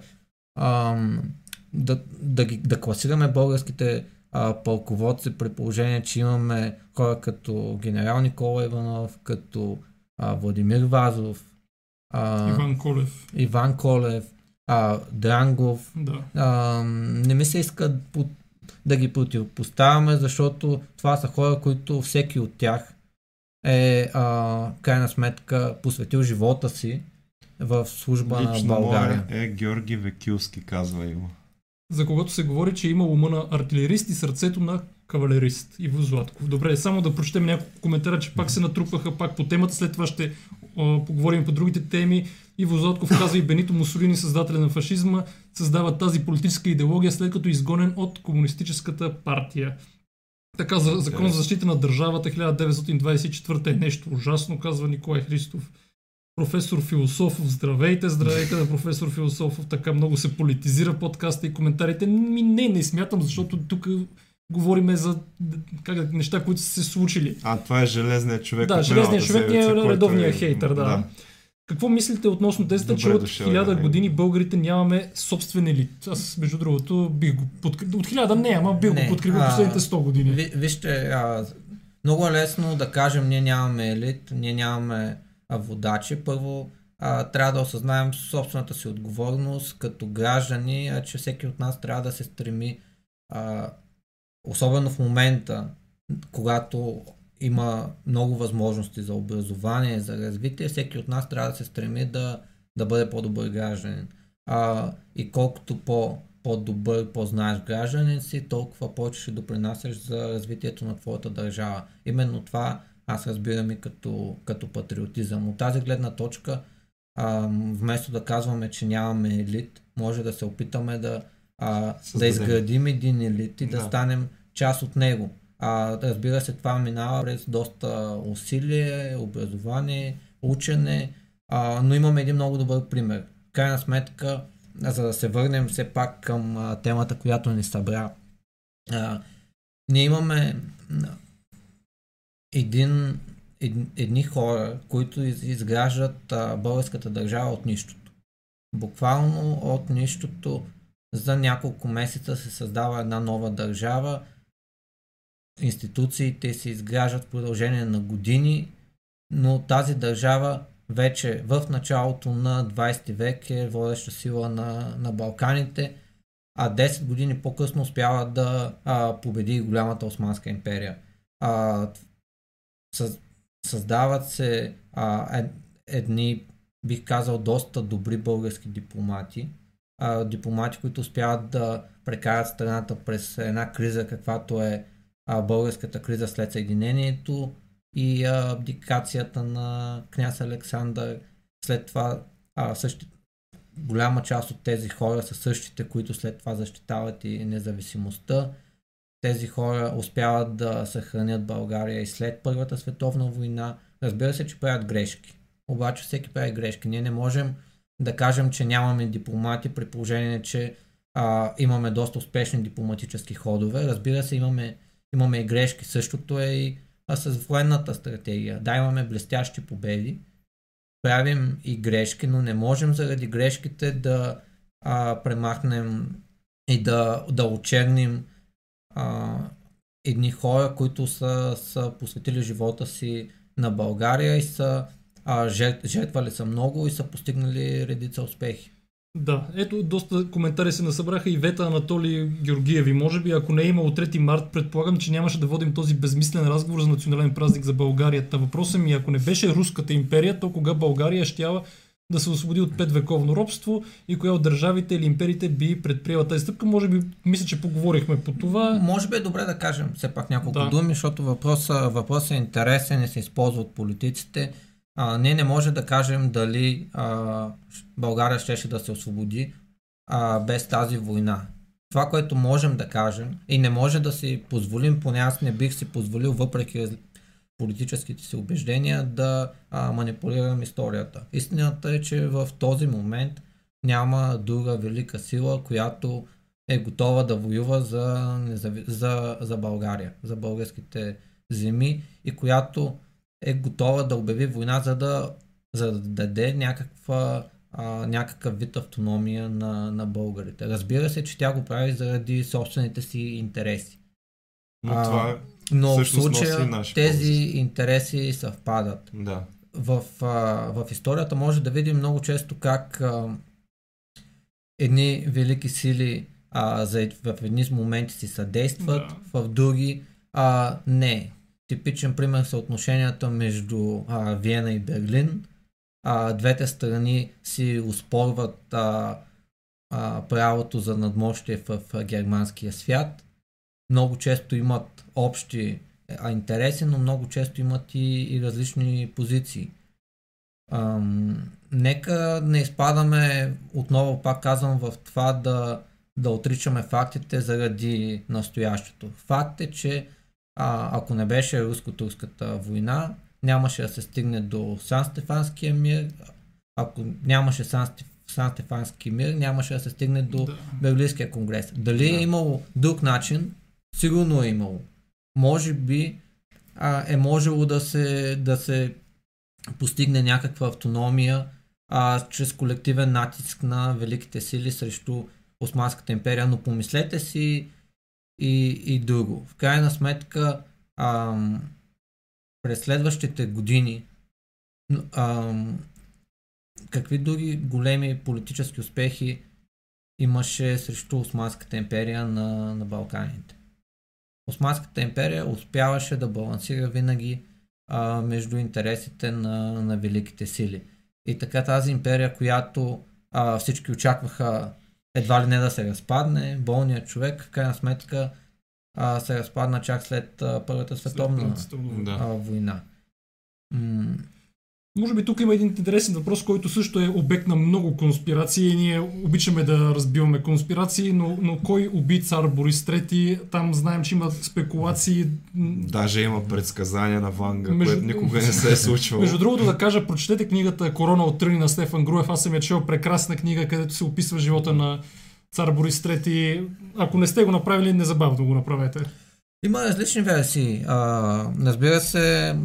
да класираме българските пълководци при положение, че имаме хора като генерал Никола Иванов, като Владимир Вазов, Иван Колев, Дрангов. Да. Не ми се иска да ги противопоставяме, защото това са хора, които всеки от тях е крайна сметка посветил живота си в служба на България. Лично е Георги Векилски, казва има. За когото се говори, че има ума на артилерист и сърцето на кавалерист. Иво Златков. Добре, само да прочетем няколко коментара, че пак се натрупаха пак по темата, след това ще поговорим по другите теми. Иво Златков казва: и Бенито Мусолини, създателя на фашизма, създава тази политическа идеология, след като изгонен от комунистическата партия. Така, Закон за защита на държавата 1924 е нещо ужасно, казва Николай Христов. Професор Философов, здравейте на професор Философов, така много се политизира подкаста и коментарите. Не смятам, защото тук говориме за неща, които са се случили. Това е железният човек. Да, железният човек не е редовният хейтър, да. Какво мислите относно тезата, че от 1000 години българите нямаме собствен елит? Аз, между другото, бих го подкрепил. От 1000 не, ама бих го подкрепил последните 100 години. Вижте, много е лесно да кажем, ние нямаме елит, ние нямаме водачи. Първо, трябва да осъзнаем собствената си отговорност като граждани, че всеки от нас трябва да се стреми, особено в момента, когато има много възможности за образование, за развитие, всеки от нас трябва да се стреми да бъде по-добър гражданин. И колкото по-добър, по-знаеш гражданин си, толкова повече ще допринасяш за развитието на твоята държава. Именно това аз разбирам и като патриотизъм. От тази гледна точка, вместо да казваме, че нямаме елит, може да се опитаме да изградим един елит и да станем част от него. Разбира се, това минава през доста усилие, образование, учене, но имаме един много добър пример. В крайна сметка, за да се върнем все пак към темата, която ни събра, ние имаме едни хора, които изграждат българската държава от нищото. Буквално от нищото за няколко месеца се създава една нова държава. Институциите се изграждат в продължение на години, но тази държава вече в началото на 20 век е водеща сила на Балканите, а 10 години по-късно успява да победи голямата Османска империя. Създават се едни, бих казал, доста добри български дипломати. Дипломати, които успяват да прекарат страната през една криза, каквато е българската криза след съединението и абдикацията на княз Александър. След това голяма част от тези хора са същите, които след това защитават и независимостта. Тези хора успяват да съхранят България и след Първата световна война. Разбира се, че правят грешки. Обаче всеки прави грешки. Ние не можем да кажем, че нямаме дипломати при положение, че имаме доста успешни дипломатически ходове. Разбира се, имаме и грешки. Същото е и с военната стратегия. Да, имаме блестящи победи, правим и грешки, но не можем заради грешките да премахнем и да очерним едни хора, които са посветили живота си на България и са жертвали са много и са постигнали редица успехи. Да, ето доста коментари се насъбраха и Вета Анатолий Георгиеви. Може би ако не е имало 3 март, предполагам, че нямаше да водим този безмислен разговор за национален празник за България. Та въпросът ми, ако не беше Руската империя, то кога България щяла да се освободи от 5-вековно робство и коя от държавите или империите би предприела тази стъпка? Може би, мисля, че поговорихме по това. Може би е добре да кажем все пак няколко думи, защото въпросът е интересен и се използва от политиците. Ние не може да кажем дали България щеше да се освободи без тази война. Това, което можем да кажем и не може да си позволим, поне аз не бих си позволил, въпреки политическите си убеждения, да манипулирам историята. Истината е, че в този момент няма друга велика сила, която е готова да воюва за България, за българските земи и която е готова да обяви война, за да даде някакъв вид автономия на българите. Разбира се, че тя го прави заради собствените си интереси. Но в случая тези интереси съвпадат. Да. В историята може да видим много често как едни велики сили в едни моменти си съдействат, в други не. Типичен пример са отношенията между Виена и Берлин. Двете страни си успорват правото за надмощие в германския свят. Много често имат общи интереси, но много често имат и различни позиции. Нека не изпадаме, отново пак казвам, в това да отричаме фактите заради настоящето. Факт е, че ако не беше руско-турската война, нямаше да се стигне до Сан-Стефанския мир. Ако нямаше Сан-Стефански мир, нямаше да се стигне до Берлинския конгрес. Дали е имало друг начин? Сигурно е имало. Може би е можело да се постигне някаква автономия чрез колективен натиск на великите сили срещу Османската империя, но помислете си и друго. В крайна сметка през следващите години какви други големи политически успехи имаше срещу Османската империя на Балканите? Османската империя успяваше да балансира винаги между интересите на великите сили. И така тази империя, която всички очакваха едва ли не да се разпадне, болният човек в крайна сметка се разпадна чак след Първата световна война. Може би тук има един интересен въпрос, който също е обект на много конспирации и ние обичаме да разбиваме конспирации, но кой уби цар Борис III? Там знаем, че има спекулации. Даже има предсказания на Ванга, което никога не се е случвало. Между другото да кажа, прочетете книгата "Корона от тръни" на Стефан Груев. Аз съм я чел, прекрасна книга, където се описва живота на цар Борис III. Ако не сте го направили, незабавно го направете. Има различни версии. Разбира се,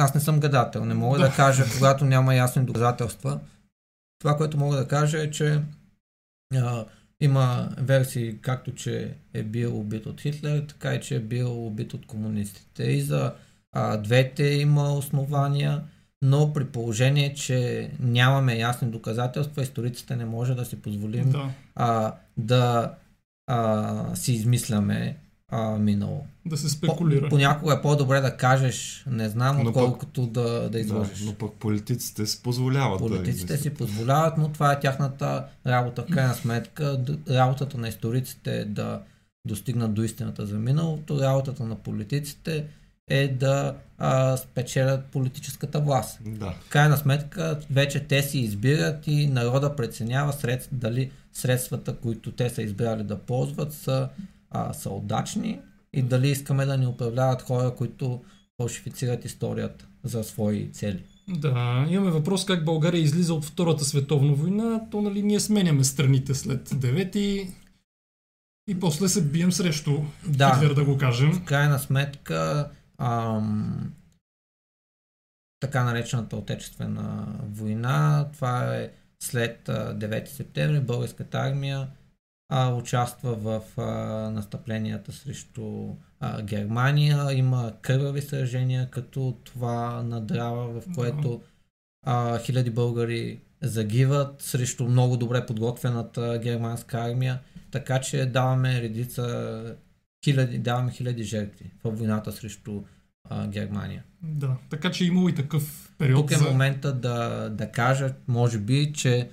аз не съм гадател, не мога да кажа, когато няма ясни доказателства. Това, което мога да кажа е, че има версии, както че е бил убит от Хитлер, така и че е бил убит от комунистите. И за двете има основания, но при положение, че нямаме ясни доказателства, историците не може да си позволим да си измисляме минало. Да се спекулира. Понякога е по-добре да кажеш "не знам", отколкото да изложиш. Да, но пък политиците си позволяват. Политиците си позволяват, но това е тяхната работа. В крайна сметка работата на историците е да достигнат до истината за миналото, работата на политиците е да спечелят политическата власт. Да. В крайна сметка вече те си избират и народа преценява дали средствата, които те са избрали да ползват, са удачни и дали искаме да ни управляват хора, които фалшифицират историята за свои цели. Да, имаме въпрос как България излиза от Втората световна война. То нали ние сменяме страните след 9-ти и после се бием срещу Хитлер, да го кажем. В крайна сметка така наречената Отечествена война, това е след 9 септември, българската армия участва в настъпленията срещу Германия. Има кървави сражения, като това на Драва, в което хиляди българи загиват срещу много добре подготвената германска армия, така че даваме редица хиляди жертви във войната срещу Германия. Да, така че имало и такъв период. Тук е момента да кажа, може би, че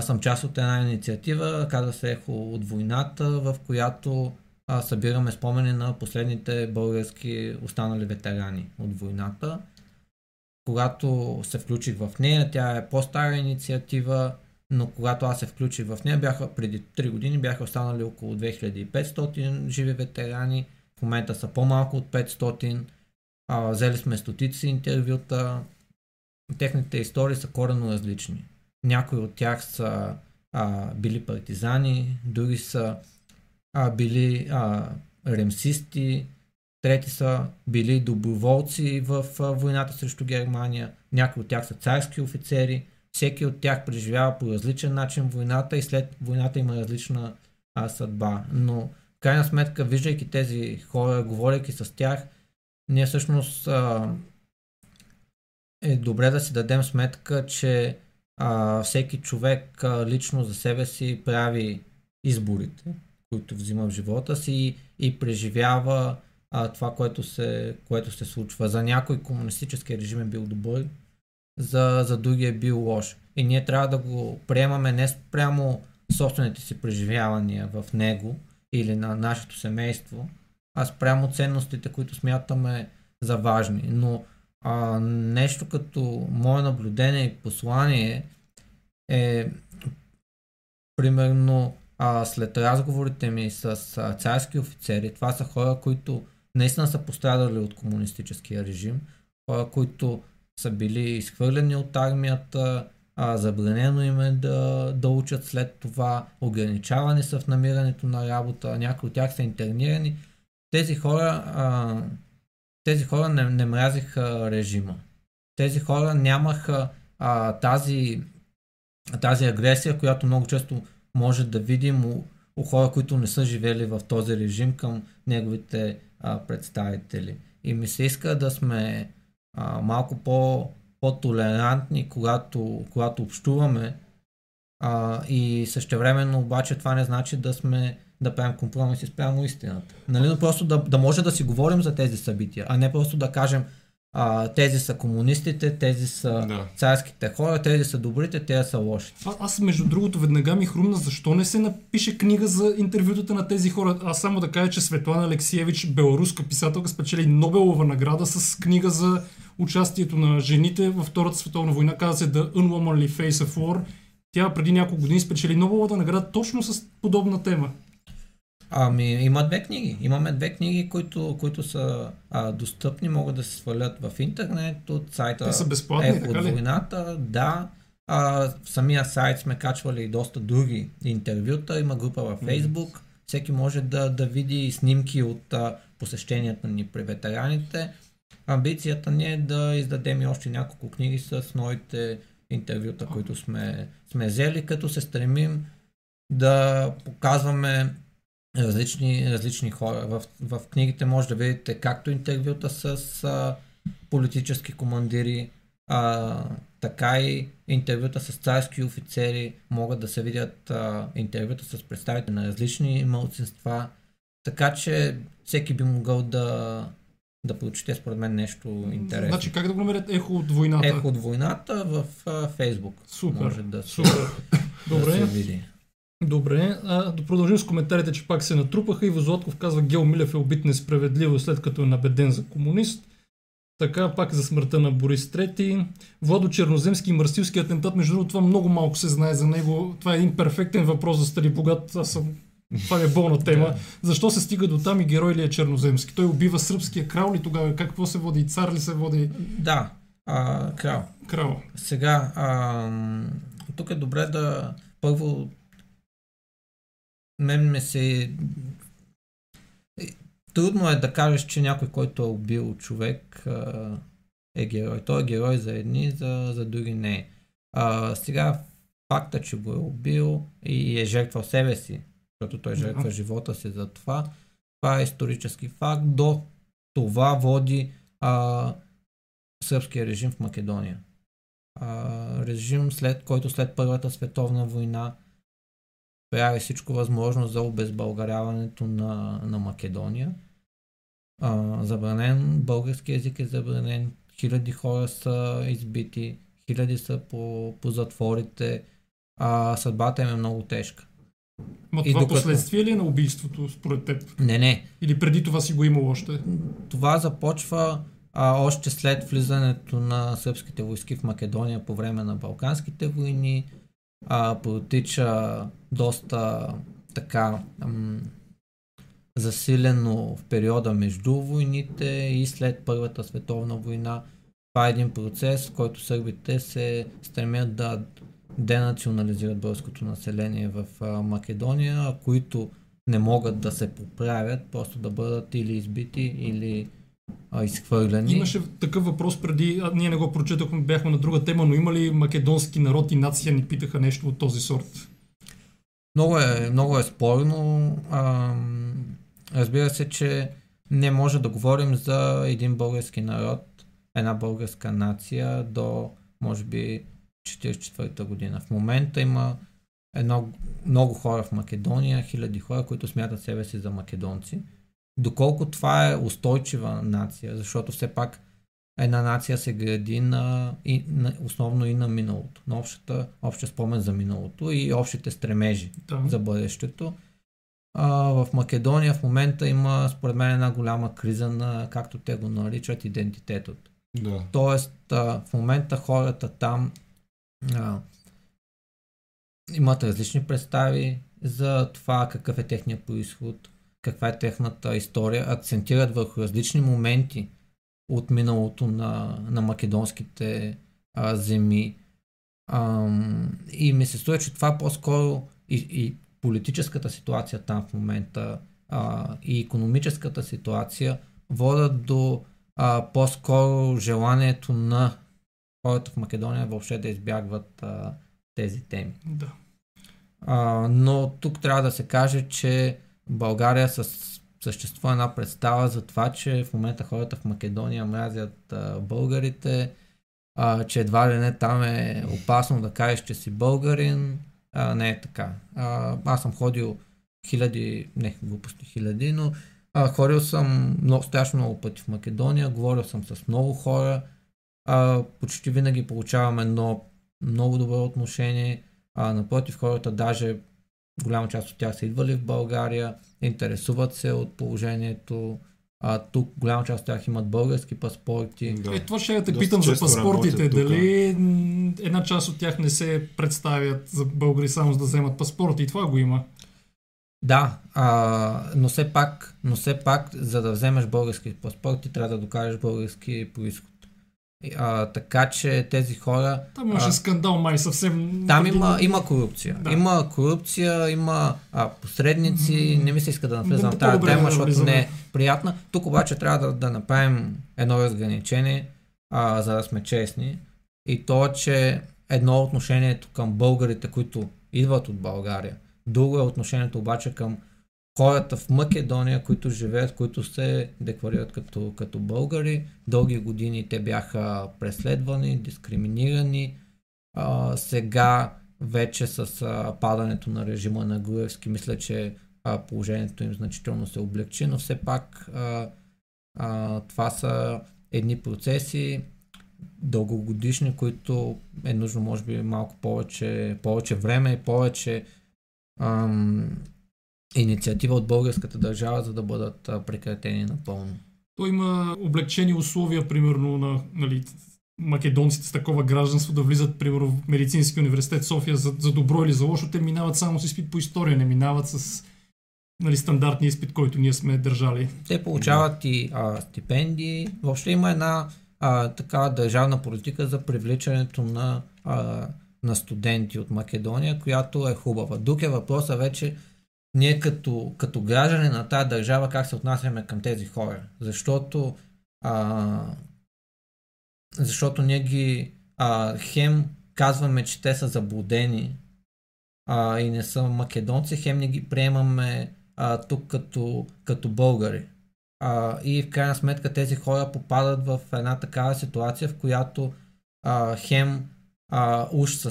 съм част от една инициатива, казва се Ехо от войната, в която събираме спомени на последните български останали ветерани от войната. Когато се включих в нея, тя е по-стара инициатива, но когато аз се включих в нея, преди 3 години бяха останали около 2500 живи ветерани, в момента са по-малко от 500, взели сме стотици интервюта, техните истории са коренно различни. Някои от тях са били партизани, други са били ремсисти, трети са били доброволци в войната срещу Германия, някои от тях са царски офицери, всеки от тях преживява по различен начин войната и след войната има различна съдба. Но в крайна сметка, виждайки тези хора, говорейки с тях, ние всъщност е добре да си дадем сметка, че всеки човек лично за себе си прави изборите, които взима в живота си и преживява това, което се случва. За някой комунистически режим е бил добър, за други е бил лош. И ние трябва да го приемаме не спрямо собствените си преживявания в него или на нашето семейство, а спрямо ценностите, които смятаме за важни. Но нещо като мое наблюдение и послание е примерно след разговорите ми с царски офицери, това са хора, които наистина са пострадали от комунистическия режим, хора, които са били изхвърлени от армията, забранено им е да учат след това, ограничавани са в намирането на работа, някои от тях са интернирани. Тези хора не мразиха режима. Тези хора нямаха тази агресия, която много често може да видим у хора, които не са живели в този режим към неговите представители. И ми се иска да сме малко по-толерантни, когато общуваме, и същевременно обаче това не значи да правим компромиси спрямо истината. Нали? Но просто да може да си говорим за тези събития, а не просто да кажем тези са комунистите, тези са царските хора, тези са добрите, тези са лошите. Аз между другото веднага ми хрумна, защо не се напише книга за интервютата на тези хора. Аз само да кажа, че Светлана Алексиевич, белоруска писателка, спечели Нобелова награда с книга за участието на жените във Втората световна война, каза се The Unwomanly Face of War. Тя преди няколко години спечели Нобеловата награда точно с подобна тема. Ами има две книги. Имаме две книги, които са достъпни, могат да се свалят в интернет от сайта Ехо от войната. Да, в самия сайт сме качвали и доста други интервюта. Има група във Facebook. Всеки може да види снимки от посещенията ни при ветераните. Амбицията ни е да издадем и още няколко книги с новите интервюта, които сме взели, като се стремим да показваме различни хора. В книгите може да видите както интервюта с политически командири, така и интервюта с царски офицери, могат да се видят интервюта с представители на различни малцинства, така че всеки би могъл да прочете според мен нещо интересно. Значи как да го намерят? Ехо от войната? Ехо от войната в Фейсбук. Супер, супер. Добре. Добре, да продължим с коментарите, че пак се натрупаха. Иво Златков казва, Гео Милев е убит несправедливо, след като е набеден за комунист. Така, пак за смъртта на Борис III. Владо Черноземски, мърсилски атентат, между другото, това много малко се знае за него. Това е един перфектен въпрос за Стари Богат. Това е болна тема. Защо се стига до там и герой ли е Черноземски? Той убива сръбския крал ли тогава? Какво се води? Цар ли се води? Да, крал. Сега, тук е добре да първо трудно е да кажеш, че някой, който е убил човек, е герой. Той е герой за едни, за други не е. Сега факта, че го е убил и е жертвал себе си, защото той жертва живота си за това, това е исторически факт. До това води сръбския режим в Македония. режим, който след Първата световна война прави всичко възможно за обезбългаряването на Македония. Забранен български език е забранен, хиляди хора са избити, хиляди са по затворите, а съдбата им е много тежка. Ма това последствие ли е на убийството според теб? Не. Или преди това си го имало още? Това започва още след влизането на сръбските войски в Македония по време на Балканските войни. Протича доста така засилено в периода между войните и след Първата световна война. Това е един процес, в който сърбите се стремят да денационализират българското население в Македония, които не могат да се поправят, просто да бъдат или избити, или изхвърлени. Имаше такъв въпрос преди, ние не го прочетахме, бяхме на друга тема, но има ли македонски народ и нация, ни питаха нещо от този сорт? Много е спорно. Разбира се, че не може да говорим за един български народ, една българска нация до, може би, 1944 година. В момента има много хора в Македония, хиляди хора, които смятат себе си за македонци. Доколко това е устойчива нация, защото все пак една нация се гради основно и на миналото, на общия спомен за миналото и общите стремежи за бъдещето. В Македония в момента има, според мен, една голяма криза на, както те го наричат, идентитетът. Да. Тоест, в момента хората там имат различни представи за това какъв е техния произход, каква е техната история, акцентират върху различни моменти от миналото на македонските земи. И ми се струва, че това по-скоро и политическата ситуация там в момента и икономическата ситуация водят до по-скоро желанието на хората в Македония въобще да избягват тези теми. Да. Но тук трябва да се каже, че България съществува една представа за това, че в момента хората в Македония мразят българите, че едва ли не там е опасно да кажеш, че си българин. Не е така. Аз съм ходил ходил съм много пъти в Македония, говорил съм с много хора, почти винаги получавам едно много добро отношение, напротив, хората, даже голяма част от тях са идвали в България, интересуват се от положението, тук голяма част от тях имат български паспорти. Да. Това ще я те питам за паспортите, дали една част от тях не се представят за българи само за да вземат паспорти, и това го има. Да, но все пак, за да вземеш български паспорт, ти трябва да докажеш български произход. Така че тези хора... Там имаше скандал май съвсем... Там има корупция. Да. Има корупция, има посредници, не ми се иска да навлизам в тази тема, защото не е приятна. Тук обаче трябва да направим едно разграничение, за да сме честни. И то, че едно отношението към българите, които идват от България, друго е отношението обаче към хората в Македония, които живеят, които се декларират като българи. Дълги години те бяха преследвани, дискриминирани. Сега вече с падането на режима на Груевски, мисля, че положението им значително се облегчи, но все пак това са едни процеси дългогодишни, които е нужно може би малко повече време и повече инициатива от българската държава, за да бъдат прекратени напълно. То има облегчени условия, примерно, на македонците с такова гражданство да влизат, примерно, в Медицински университет София за добро или за лошо. Те минават само с изпит по история, не минават с стандартния изпит, който ние сме държали. Те получават и стипендии. Въобще има една такава държавна политика за привличането на студенти от Македония, която е хубава. Друг е въпросът вече ние като граждани на тази държава как се отнасяме към тези хора, защото ние ги хем казваме, че те са заблудени и не са македонци, хем не ги приемаме тук като българи. И в крайна сметка тези хора попадат в една такава ситуация, в която хем уж са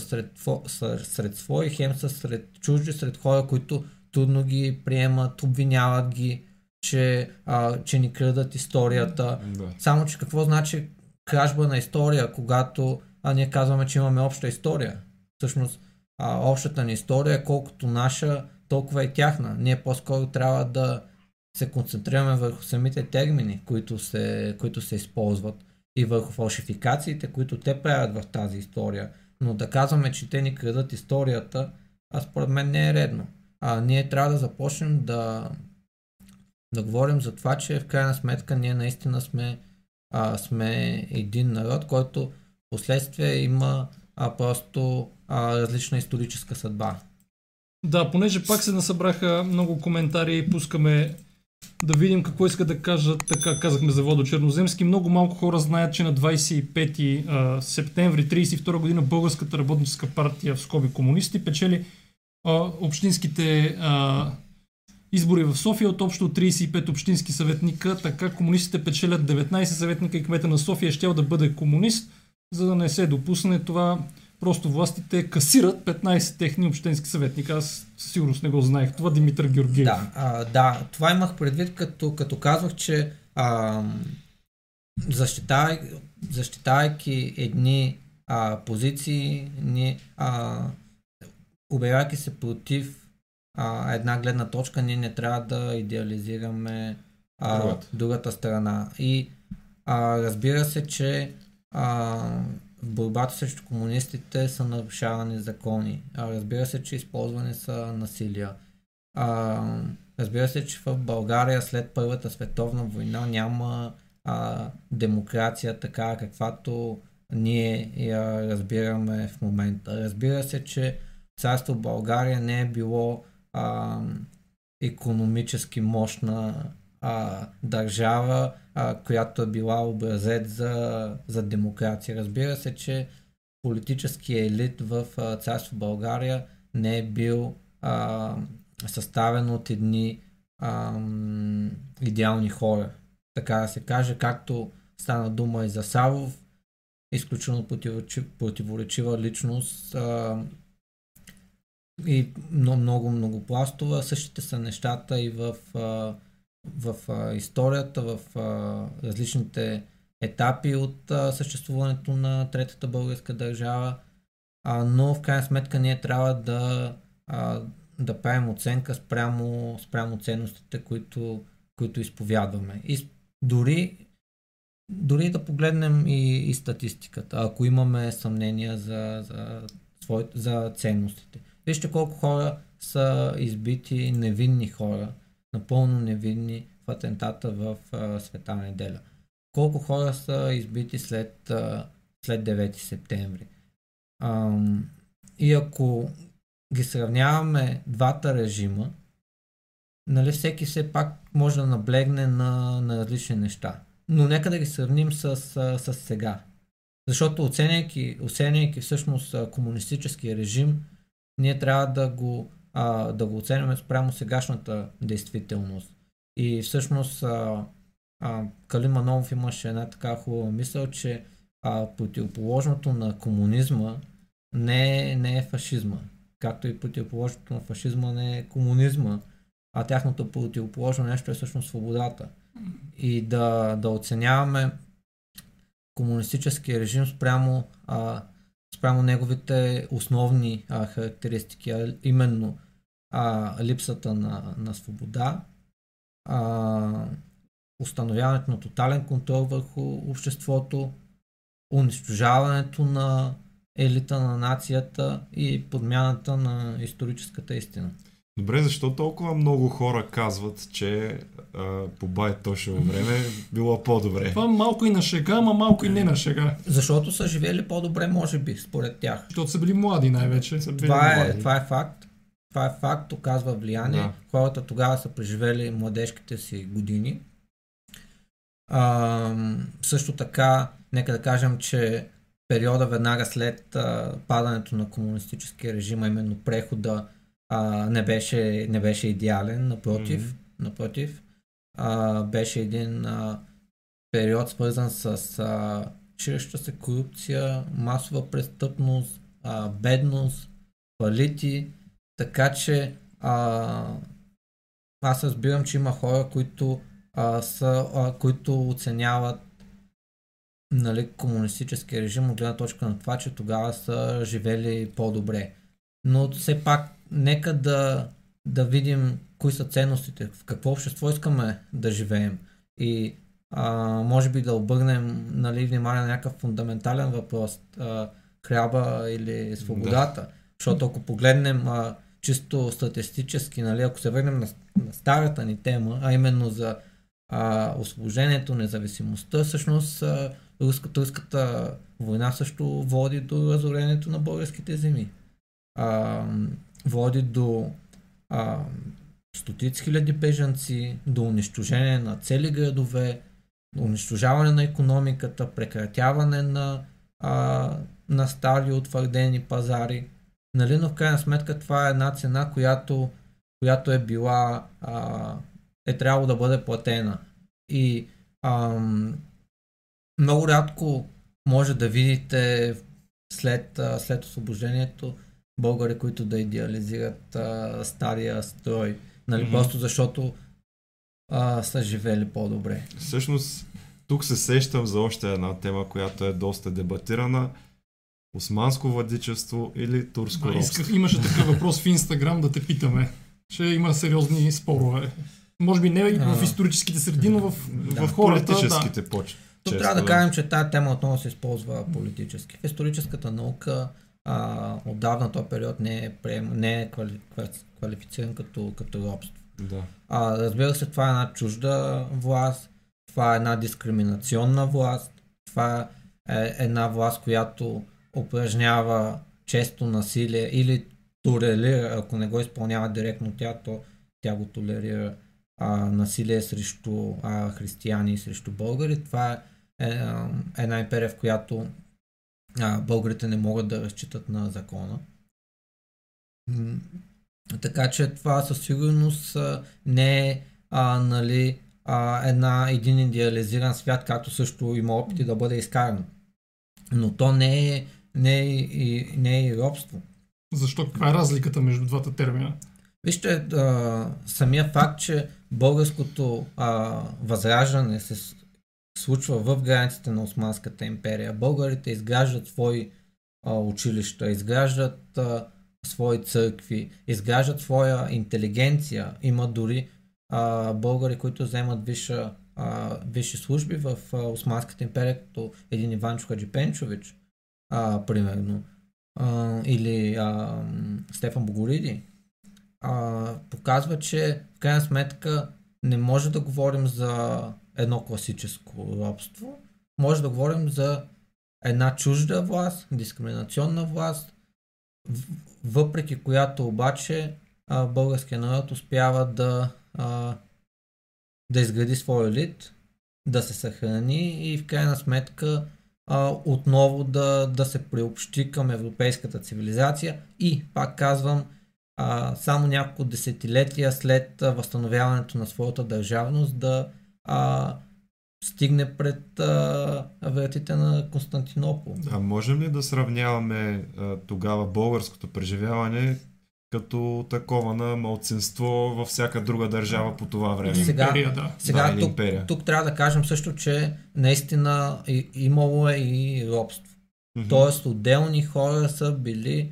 сред свои, хем са сред чужди, сред хора, които трудно ги приемат, обвиняват ги, че ни крадат историята. Да. Само, че какво значи кражба на история, когато ние казваме, че имаме обща история? Всъщност, общата ни история е колкото наша, толкова и тяхна. Ние по-скоро трябва да се концентрираме върху самите термини, които се използват, и върху фалшификациите, които те правят в тази история. Но да казваме, че те ни крадат историята, според мен не е редно. Ние трябва да започнем да говорим за това, че в крайна сметка ние наистина сме един народ, който последствие има различна историческа съдба. Да, понеже пак се насъбраха много коментари и пускаме да видим какво иска да кажат. Така казахме за Владо Черноземски. Много малко хора знаят, че на 25 септември 1932 година Българската работническа партия, в скоби комунисти, печели общинските избори в София от общо 35 общински съветника. Така комунистите печелят 19 съветника и кмета на София щял да бъде комунист, за да не се допусне това. Просто властите касират 15 техни общински съветника. Аз сигурност не го знаех. Това Димитър Георгиев. Да, това имах предвид, като казвах, че защитавайки едни позиции, обявявайки се против една гледна точка, ние не трябва да идеализираме другата страна. И разбира се, че в борбата срещу комунистите са нарушавани закони. Разбира се, че използвани са насилия. Разбира се, че в България след Първата световна война няма демокрация така, каквато ние я разбираме в момента. Разбира се, че царство България не е било икономически мощна държава, която е била образец за демокрация. Разбира се, че политическият елит в царство България не е бил съставен от едни идеални хора. Така да се каже, както стана дума и за Савов, изключително противоречива личност и много пластова. Същите са нещата и в историята, в различните етапи от съществуването на Третата българска държава, но в крайна сметка ние трябва да правим оценка спрямо ценностите, които изповядваме. И дори да погледнем и статистиката, ако имаме съмнения за ценностите. Вижте колко хора са избити, невинни хора, напълно невинни, в атентата в Света неделя. Колко хора са избити след 9 септември. И ако ги сравняваме двата режима, нали, всеки все пак може да наблегне на различни неща. Но нека да ги сравним с сега. Защото оценявайки всъщност комунистическия режим, ние трябва да го оценим спрямо сегашната действителност. И всъщност Калин Манолов имаше една така хубава мисъл, че противоположното на комунизма не е фашизма, както и противоположното на фашизма не е комунизма, а тяхното противоположно нещо е всъщност свободата. И да оценяваме комунистическия режим спрямо неговите основни характеристики, именно липсата на свобода, установяването на тотален контрол върху обществото, унищожаването на елита на нацията и подмяната на историческата истина. Добре, защо толкова много хора казват, че по бай точно време било по-добре? Това малко и на шега, ама малко и не на шега. Защото са живели по-добре, може би, според тях. Защото са били млади най-вече. Това е факт. Това е факт, оказва влияние. Да. Хората тогава са преживели младежките си години. Също така, нека да кажем, че периода веднага след падането на комунистическия режим, именно прехода, не беше идеален, напротив, беше един период свързан с ширеща се корупция, масова престъпност, бедност, фалити, така че аз разбирам, че има хора, които, които оценяват, нали, комунистическия режим от гледна точка на това, че тогава са живели по-добре. Но все пак, нека да видим кои са ценностите, в какво общество искаме да живеем и може би да обърнем, нали, внимание на някакъв фундаментален въпрос, хляба или свободата. Да. Защото ако погледнем чисто статистически, нали, ако се върнем на старата ни тема, а именно за освобождението, независимостта, всъщност руската война също води до разорението на българските земи. Води до стотици хиляди бежанци, до унищожение на цели градове, до унищожаване на икономиката, прекратяване на стари утвърдени пазари. Нали, но в крайна сметка това е една цена, която е била, трябвало да бъде платена. И много рядко може да видите след освобождението българи, които да идеализират стария строй. Нали, просто защото са живели по-добре. Всъщност, тук се сещам за още една тема, която е доста дебатирана. Османско владичество или турско робство. Имаше такъв въпрос в Инстаграм, да те питаме. Ще има сериозни спорове. Може би не и в историческите среди, но в хората. Политическите Тук трябва да кажем, че тази тема отново се използва политически. В историческата наука отдавна този период не е квалифициран като робство. Да. Разбира се, това е една чужда власт, това е една дискриминационна власт, това е една власт, която упражнява често насилие или толерира, ако не го изпълнява директно тя, то тя го толерира, насилие срещу християни и срещу българи. Това е една империя, в която българите не могат да разчитат на закона. Така че това със сигурност не е един идеализиран свят, както също има опити да бъде изкаран. Но то не е и робство. Защо? Каква е разликата между двата термина? Вижте, самия факт, че българското възраждане се случва в границите на Османската империя. Българите изграждат свои училища, изграждат свои църкви, изграждат своя интелигенция. Има дори българи, които вземат висши служби в Османската империя, като един Иван Чухаджипенчович, примерно, или Стефан Богориди. Показва, че в крайна сметка не може да говорим за едно класическо робство, може да говорим за една чужда власт, дискриминационна власт, въпреки която обаче българския народ успява да изгради своя елит, да се съхрани и в крайна сметка отново да се приобщи към европейската цивилизация и, пак казвам, само няколко десетилетия след възстановяването на своята държавност да стигне пред вратите на Константинопол. А можем ли да сравняваме тогава българското преживяване като такова на малцинство във всяка друга държава по това време? Сега тук трябва да кажем също, че наистина имало е и робство. Тоест отделни хора са били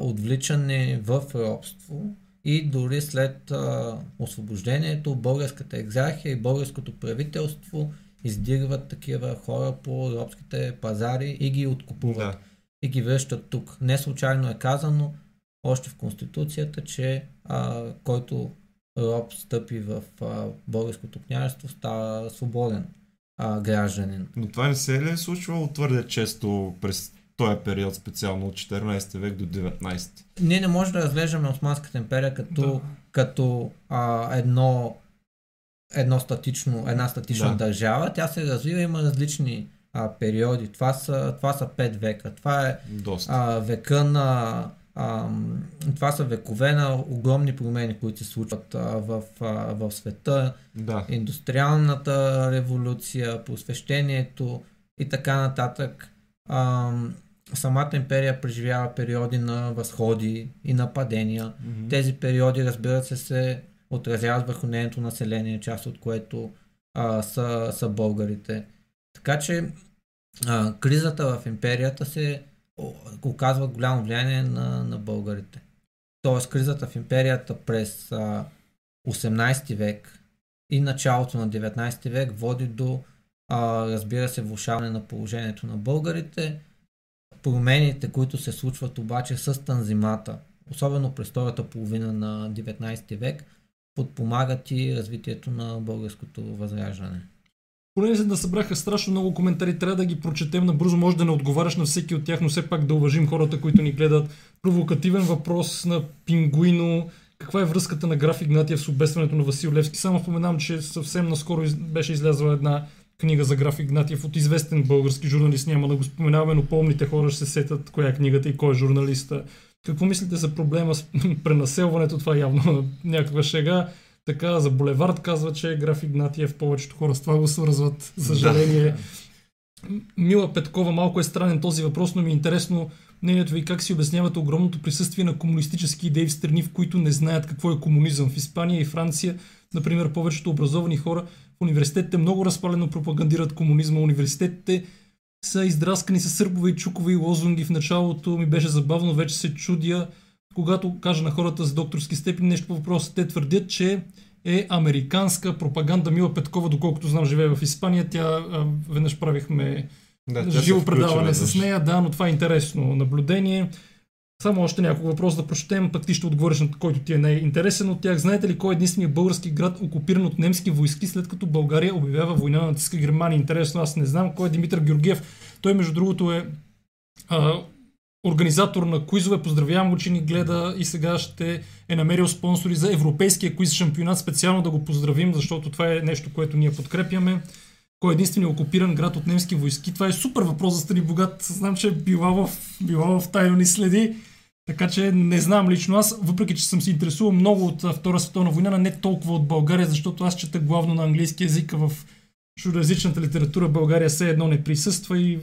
отвличане в робство и дори след освобождението българската екзархия и българското правителство издирват такива хора по робските пазари и ги откупуват и ги връщат тук. Не случайно е казано още в Конституцията, че който роб стъпи в българското княжество, става свободен гражданин. Но това не се ли е случвало твърде често през този период, специално от 14 век до 19. Ние не можем да разглеждаме Османската империя като една статична държава. Тя се развива, има различни периоди. Това са 5 века. Това е века на. Това са векове на огромни промени, които се случват в света. Индустриалната революция, просвещението, и така нататък. Самата империя преживява периоди на възходи и нападения. Mm-hmm. Тези периоди, разбира се, се отразяват върху нейното население, част от което са българите. Така че кризата в империята се оказва голямо влияние на българите. Тоест кризата в империята през 18 век и началото на 19 век води до, разбира се, влошаване на положението на българите. Промените, които се случват обаче с Танзимата, особено през втората половина на 19 век, подпомагат и развитието на българското възраждане. Понеже да събраха страшно много коментари, трябва да ги прочетем набързо, може да не отговаряш на всеки от тях, но все пак да уважим хората, които ни гледат. Провокативен въпрос на Пингуино: каква е връзката на граф Игнатиев с обесването на Васил Левски? Само споменам, че съвсем наскоро беше излязла една книга за граф Игнатиев от известен български журналист, няма да го споменаваме, но помните, хора ще се сетят коя е книгата и кой е журналиста. Какво мислите за проблема с пренаселването? Това е явно някаква шега. Така, за булевард казва, че граф Игнатиев, повечето хора с това го свързват, съжаление. Мила Петкова: малко е странен този въпрос, но ми е интересно мнението ви как си обяснявате огромното присъствие на комунистически идеи в страни, в които не знаят какво е комунизъм. В Испания и Франция, например, повечето образовани хора в университетите много разпалено пропагандират комунизма. Университетите са издраскани с сърпове и чукове и лозунги. В началото ми беше забавно, вече се чудя, когато кажа на хората за докторски степени нещо по въпроса. Те твърдят, че е американска пропаганда. Мила Петкова, доколкото знам, живее в Испания. Тя веднъж правихме живо предаване с нея, да, но това е интересно наблюдение. Само още няколко въпрос да прочетем, пък ти ще отговориш на който ти е най-интересен от тях. Знаете ли кой е единственият български град, окупиран от немски войски, след като България обявява война на натиска Германия? Интересно, аз не знам кой е. Димитър Георгиев. Той, между другото, е организатор на куизове. Поздравявам го, че ни гледа и сега ще е намерил спонсори за европейския куиз шампионат. Специално да го поздравим, защото това е нещо, което ние подкрепяме. Кой е единственият окупиран град от немски войски? Това е супер въпрос за Стани Богат. Знам, че е била в тайни следи, така че не знам лично аз, въпреки че съм се интересувал много от Втора световна война, но не толкова от България, защото аз чета главно на английски език, в чуждоезичната литература България все едно не присъства и...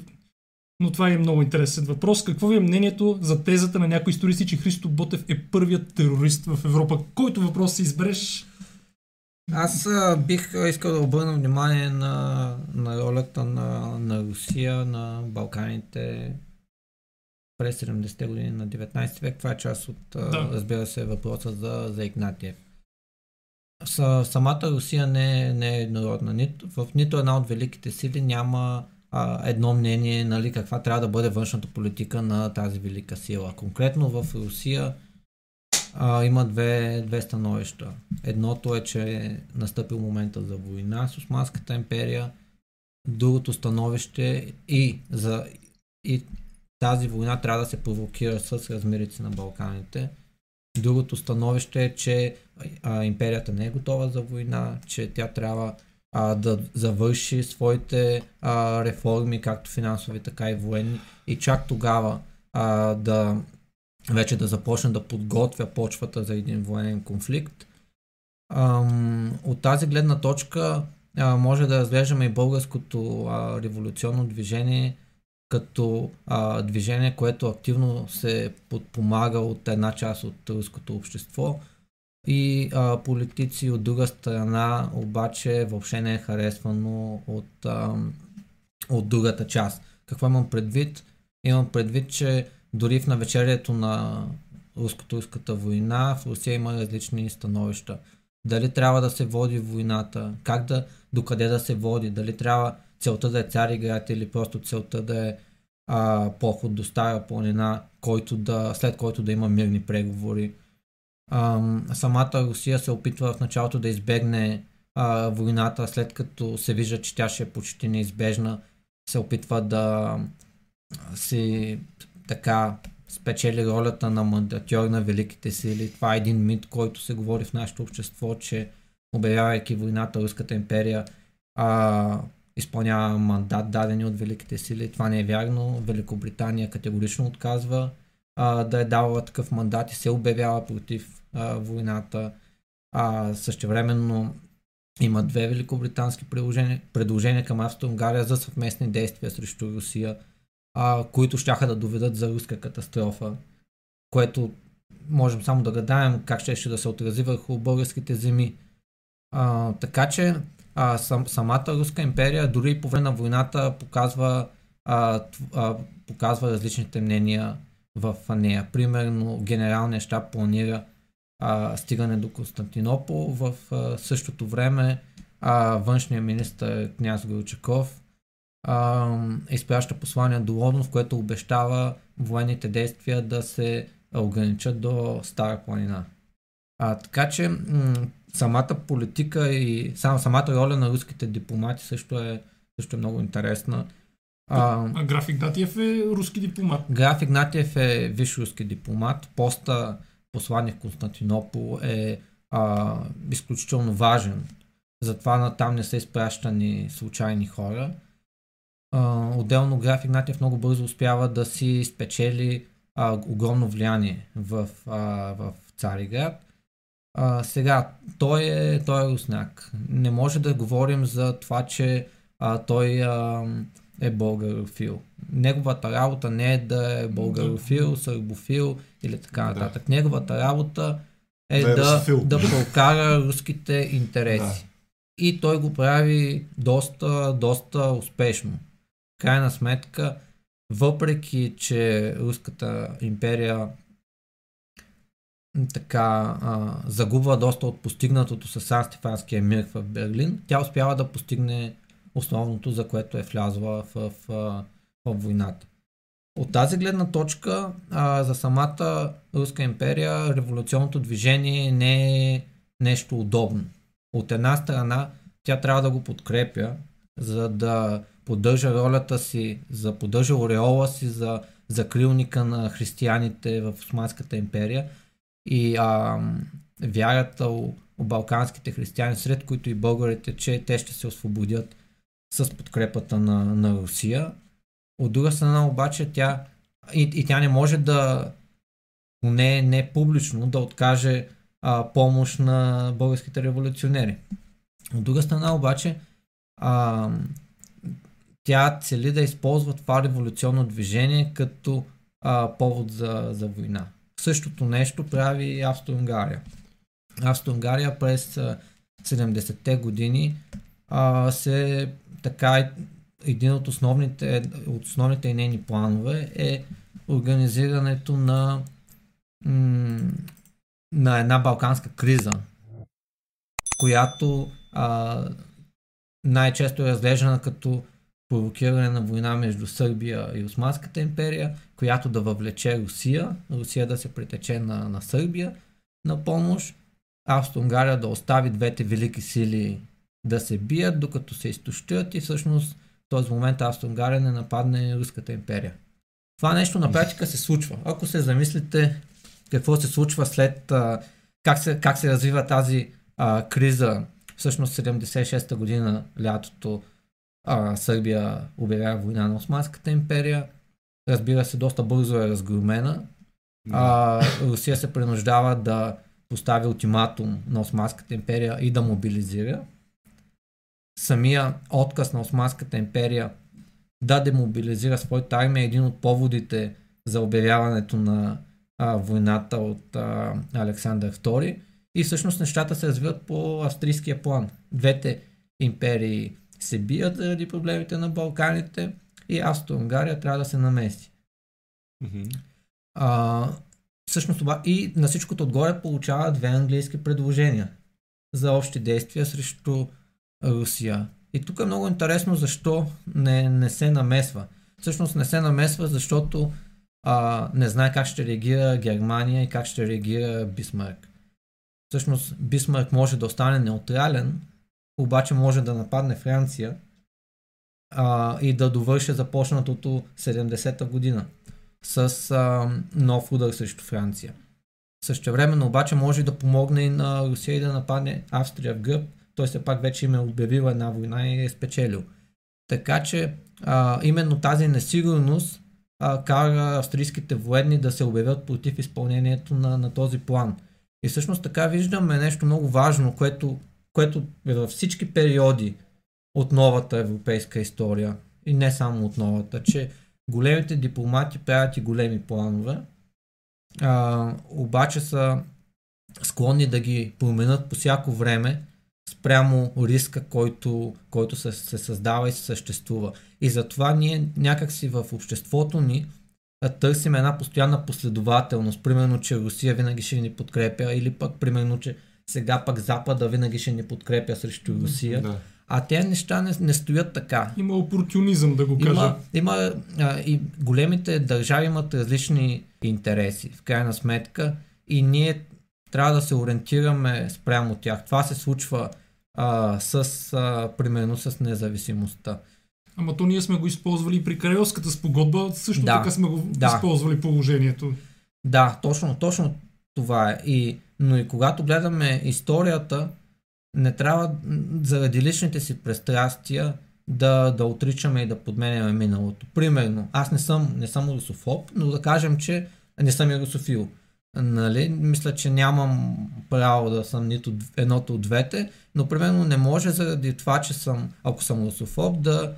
Но това е много интересен въпрос. Какво ви е мнението за тезата на някои историци, че Христо Ботев е първият терорист в Европа? Който въпрос се избереш? Аз бих искал да обърна внимание на ролята на Русия, на Балканите през 70-те години на 19 век. Това е част от, разбира се, въпроса за Игнатиев. Самата Русия не е еднородна. В нито една от великите сили няма едно мнение, нали, каква трябва да бъде външната политика на тази велика сила. Конкретно в Русия има две становища. Едното е, че е настъпил момента за война с Османската империя. Другото становище и тази война трябва да се провокира с размерици на Балканите. Другото становище е, че империята не е готова за война, че тя трябва да завърши своите реформи, както финансови, така и военни, и чак тогава да започне да подготвя почвата за един военен конфликт. От тази гледна точка може да разглеждаме и българското революционно движение като движение, което активно се подпомага от една част от руското общество, и политици от друга страна обаче въобще не е харесвано от другата част. Какво имам предвид? Имам предвид, че дори в навечерието на руско-турската война в Русия има различни становища. Дали трябва да се води войната, докъде да се води, дали трябва целта да е Цариград или просто целта да е поход до Стара планина, след който да има мирни преговори. Самата Русия се опитва в началото да избегне войната, след като се вижда, че тя ще е почти неизбежна, се опитва да си така спечели ролята на мандатьор на великите сили. Това е един мит, който се говори в нашето общество, че обявявайки войната, Руската империя изпълнява мандат, дадени от великите сили. Това не е вярно. Великобритания категорично отказва да е давала такъв мандат и се обявява против войната. Същевременно Има две великобритански предложения към Австро-Унгария за съвместни действия срещу Русия, които щяха да доведат за руска катастрофа, което можем само да гадаем как ще да се отрази върху българските земи. Така че самата Руска империя, дори и по време на войната, показва различните мнения в нея. Примерно генералният щаб планира стигане до Константинопол. В същото време външният министър княз Горчаков изпраща послание до Лондон, в което обещава военните действия да се ограничат до Стара планина. Така че самата политика и самата роля на руските дипломати също е много интересна. Граф Игнатиев е руски дипломат. Граф Игнатиев е висш руски дипломат. Поста посланик в Константинопол е изключително важен. Затова натам не са изпращани случайни хора. Отделно граф Игнатиев много бързо успява да си спечели огромно влияние в Цариград. Сега, той е руснак. Не може да говорим за това, че той е българофил. Неговата работа не е да е българофил, сърбофил или така нататък. Да. Неговата работа е да прокара руските интереси. Да. И той го прави доста успешно. В крайна сметка, въпреки че Руската империя така загубва доста от постигнатото с Сан-Стефанския мир в Берлин, тя успява да постигне основното, за което е влязла в войната. От тази гледна точка за самата Руска империя революционното движение не е нещо удобно. От една страна тя трябва да го подкрепя, за да поддържа ролята си, за да поддържа ореола си за закрилника на християните в Османската империя и вярата у балканските християни, сред които и българите, че те ще се освободят с подкрепата на Русия. От друга страна обаче тя и тя не може да не публично да откаже помощ на българските революционери. От друга страна обаче тя цели да използва това революционно движение като повод за война. Същото нещо прави Австро-Унгария. Австро-Унгария през 70-те години един от основните нейни планове е организирането на една балканска криза, която най-често е разглеждана като провокиране на война между Сърбия и Османската империя, която да въвлече Русия да се притече на Сърбия на помощ, Австро-Унгария да остави двете велики сили да се бият, докато се изтощят и всъщност в този момент Австро-Унгария не нападне Руската империя. Това нещо на практика се случва. Ако се замислите какво се случва след как се развива тази криза, всъщност 76-та година лятото Сърбия обявява война на Османската империя. Разбира се, доста бързо е разгромена. Русия се принуждава да постави ултиматум на Османската империя и да мобилизира. Самия отказ на Османската империя да демобилизира своята армия е един от поводите за обявяването на войната от Александър II. И всъщност нещата се развиват по австрийския план. Двете империи се бият заради проблемите на Балканите и Австро-Унгария трябва да се намеси. Mm-hmm. Всъщност това и на всичкото отгоре получава две английски предложения за общи действия срещу Русия. И тук е много интересно защо не се намесва. Всъщност не се намесва, защото не знае как ще реагира Германия и как ще реагира Бисмарк. Всъщност Бисмарк може да остане неутрален, обаче може да нападне Франция и да довърши започнатото 70-та година с нов удар срещу Франция. Същевременно обаче може да помогне и на Русия и да нападне Австрия в гръб. Той все пак вече им е обявил една война и е спечелил. Така че именно тази несигурност кара австрийските военни да се обявят против изпълнението на този план. И всъщност така виждаме нещо много важно, което което във всички периоди от новата европейска история и не само от новата, че големите дипломати правят и големи планове, обаче са склонни да ги променят по всяко време спрямо риска, който се създава и се съществува. И затова ние някакси в обществото ни търсим една постоянна последователност. Примерно, че Русия винаги ще ни подкрепя, или пък, примерно, че сега пък Запада винаги ще ни подкрепя срещу Русия. Да. А тези неща не стоят така. Има опортюнизъм, да го кажа. И големите държави имат различни интереси, в крайна сметка, и ние трябва да се ориентираме спрямо тях. Това се случва примерно с независимостта. Ама то ние сме го използвали и при Крайовската спогодба, също така сме го използвали положението. Да, точно това е. Но и когато гледаме историята, не трябва заради личните си пристрастия да отричаме и да подменяме миналото. Примерно, аз не съм русофоб, но да кажем, че не съм и русофил. Нали? Мисля, че нямам право да съм нито едното от двете, но примерно не може заради това, че ако съм русофоб, да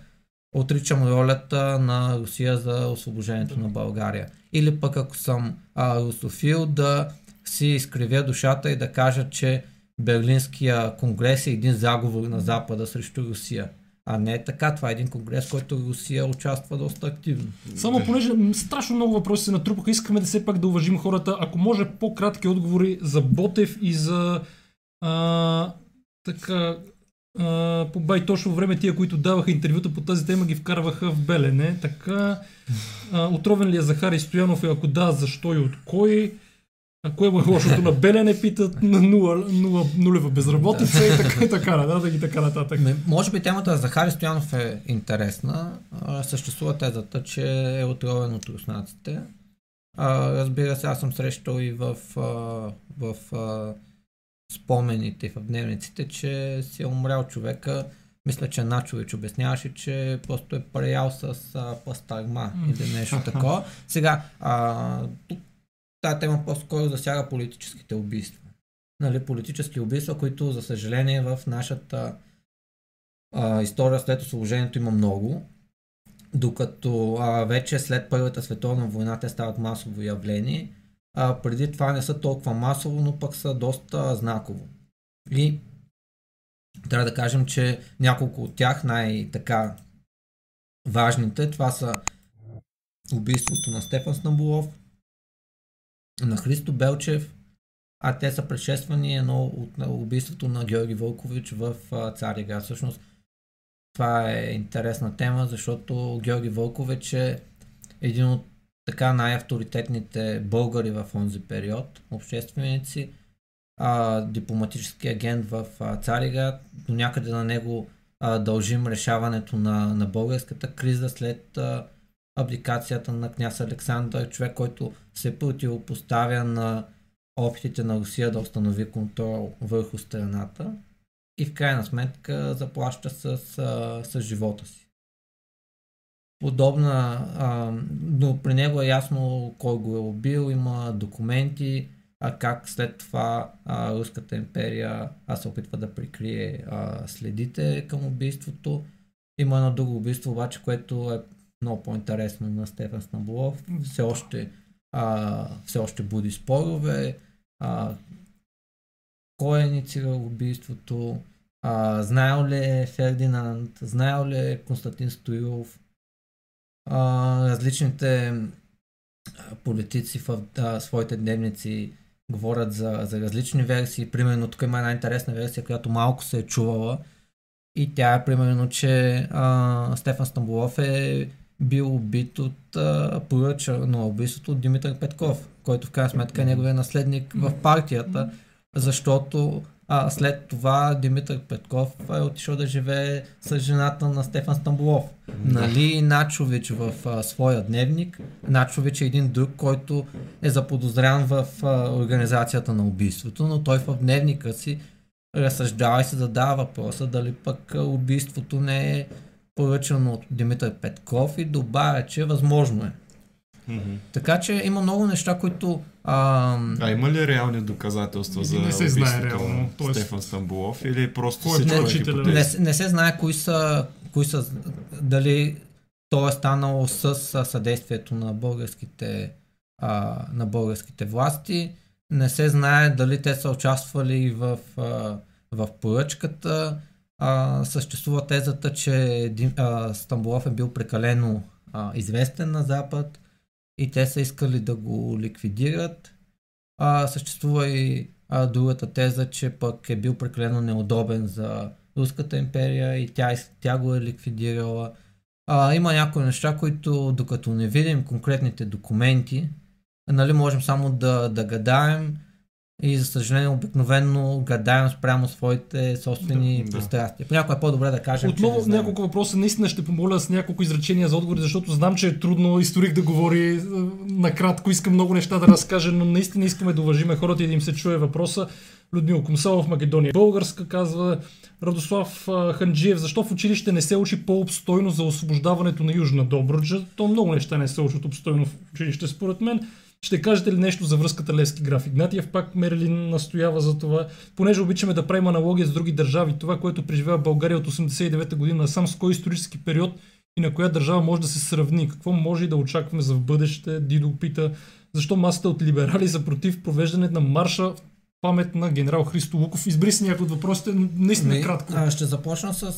отричам ролята на Русия за освобождението на България. Или пък ако съм русофил, да си изкривя душата и да кажа, че Берлинския конгрес е един заговор на Запада срещу Русия. А не е така, това е един конгрес, който Русия участва доста активно. Само понеже страшно много въпроси се натрупаха, искаме да все пак да уважим хората. Ако може по-кратки отговори за Ботев и за по байтошо време тия, които даваха интервюта по тази тема, ги вкарваха в Белене. Така, отровен ли е Захари Стоянов и ако да, защо и от кой? Кое е лошото на Белене, питат на нулева безработица и така нататък. Може би темата за Захари Стоянов е интересна. Съществува тезата, че е отровен от руснаците. Разбира се, аз съм срещал и в спомените и в дневниците, че си е умрял човека. Мисля, че Начович обясняваше, че просто е преял с пластагма или нещо такова. Сега, тук тая тема по-скоро засяга политическите убийства. Нали, политически убийства, които, за съжаление, в нашата история след освобождението има много, докато вече след Първата световна война те стават масово явление. Преди това не са толкова масово, но пък са доста знаково. И трябва да кажем, че няколко от тях най-така важните, това са убийството на Стефан Стамболов, на Христо Белчев, а те са предшествани едно от убийството на Георги Вълкович в Цариград. Всъщност това е интересна тема, защото Георги Вълкович е един от така най-авторитетните българи в онзи период, общественици, дипломатически агент в Цариград. До някъде на него дължим решаването на българската криза след абдикацията на княз Александър, човек, който се противопоставя на опитите на Русия да установи контрол върху страната и в крайна сметка заплаща с живота си. Но при него е ясно кой го е убил, има документи, как след това Руската империя се опитва да прикрие следите към убийството. Има едно друго убийство, обаче, което е много по-интересно, на Стефан Стамболов. Все още буди спорове. Кой е инициирал убийството? Знаел ли е Фердинанд? Знаел ли е Константин Стоилов? Различните политици в своите дневници говорят за различни версии. Примерно тук има една интересна версия, която малко се е чувала. И тя е примерно, че Стефан Стамболов е бил убит от поръчано убийството от Димитър Петков, който в крайна сметка е неговия наследник в партията, защото след това Димитър Петков е отишъл да живее с жената на Стефан Стамболов. Нали, Начович в своя дневник. Начович е един друг, който е заподозрян в организацията на убийството, но той в дневника си разсъждава и се задава въпроса дали пък убийството не е поръчано от Димитър Петков и добавя, че възможно е. Така че има много неща, които... А има ли реални доказателства за убийството на Стефан Стамболов? Или просто не се знае кои са дали то е станало с съдействието на българските власти. Не се знае дали те са участвали в поръчката. Съществува тезата, че Стамболов е бил прекалено известен на Запад и те са искали да го ликвидират. Съществува и другата теза, че пък е бил прекалено неудобен за Руската империя и тя го е ликвидирала. Има някои неща, които докато не видим конкретните документи, можем само да гадаем и за съжаление обикновено гадаем спрямо своите собствени пристрастия. Понякога е по-добре да кажем. Отново няколко въпроса наистина ще помоля с няколко изречения за отговори, защото знам, че е трудно историк да говори накратко, искам много неща да разкажа, но наистина искаме да уважиме хората и да им се чуе въпроса. Людмила Комсалов, Македония българска, казва Радослав Ханджиев, защо в училище не се учи по-обстойно за освобождаването на Южна Добруджа? То много неща не се учат обстойно в училище, според мен. Ще кажете ли нещо за връзката Левски Граф Игнатиев? Пак Мерлин настоява за това. Понеже обичаме да правим аналогия с други държави, това, което преживява България от 89-та година, сам с кой исторически период и на коя държава може да се сравни? Какво може и да очакваме за в бъдеще? Дидо пита, защо масата от либерали са против провеждането на марша памет на генерал Христо Луков? Избри си някои от въпросите, наистина кратко. Ще започна с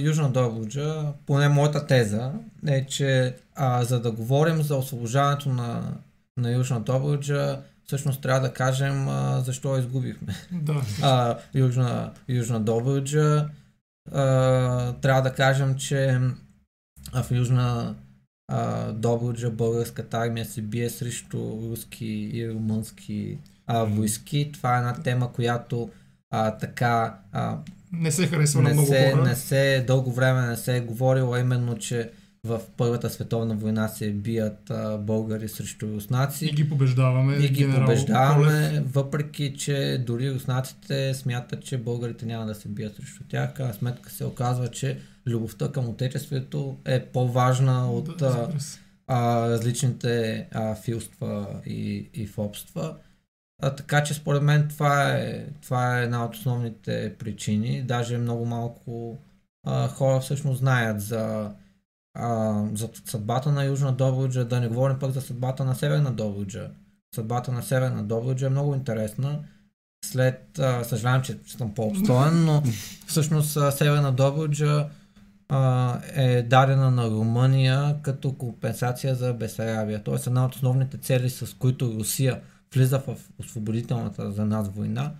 Южна Добруджа. Поне моята теза е, че за да говорим за освобождаването на Южна Добруджа, всъщност трябва да кажем защо изгубихме. Южна Добруджа. Трябва да кажем, че в Южна Добруджа българската армия се бие срещу руски и румънски войски. Това е една тема, която не се харесва на много хора. Дълго време не се е говорила, именно, че в Първата световна война се бият българи срещу руснаци. И ги побеждаваме. Въпреки че дори руснаците смятат, че българите няма да се бият срещу тях. А сметка се оказва, че любовта към отечеството е по-важна от различните филства и фобства. Така че според мен това е една от основните причини. Даже много малко хора всъщност знаят за съдбата на Южна Добруджа, да не говорим пък за съдбата на Северна Добруджа. Съдбата на Северна Добруджа е много интересна. Съжалявам, че съм по-обстоен, но всъщност Северна Добруджа е дадена на Румъния като компенсация за Бесарабия. Тоест една от основните цели, с които Русия влиза в освободителната за нас война,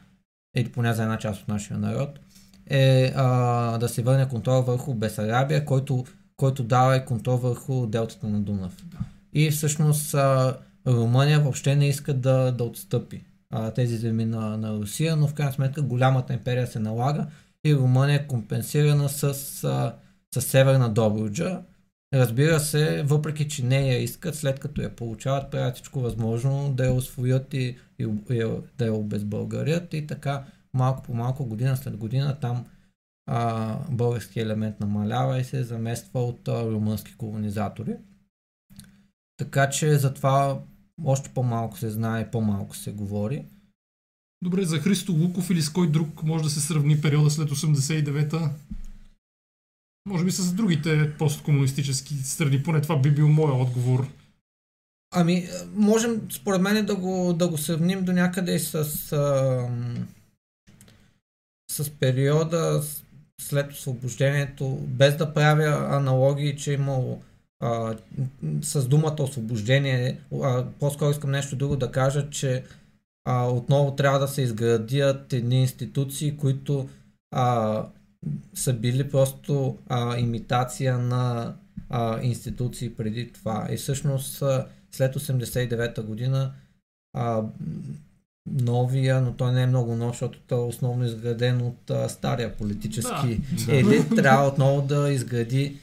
или поне за една част от нашия народ, е да се върне контрол върху Бесарабия, който дава и контрол върху делтата на Дунав. И всъщност Румъния въобще не иска да отстъпи тези земи на Русия, но в крайна сметка голямата империя се налага и Румъния е компенсирана с Северна Добруджа. Разбира се, въпреки че не я искат, след като я получават, правят всичко възможно да я освоят и да я обезбългарят, и така малко по малко, година след година там български елемент намалява и се замества от румънски колонизатори. Така че за това още по-малко се знае, по-малко се говори. Добре, за Христо Луков или с кой друг може да се сравни периода след 89-та? Може би с другите посткомунистически страни, поне това би бил моя отговор. Можем според мен да го сравним до някъде и с периода след освобождението, без да правя аналогии, че имало с думата освобождение, по-скоро искам нещо друго да кажа, че отново трябва да се изградят едни институции, които са били просто имитация на институции преди това. И всъщност след 89-та година новия, но той не е много нов, защото той е основно изграден от стария политически елит, трябва отново да изгради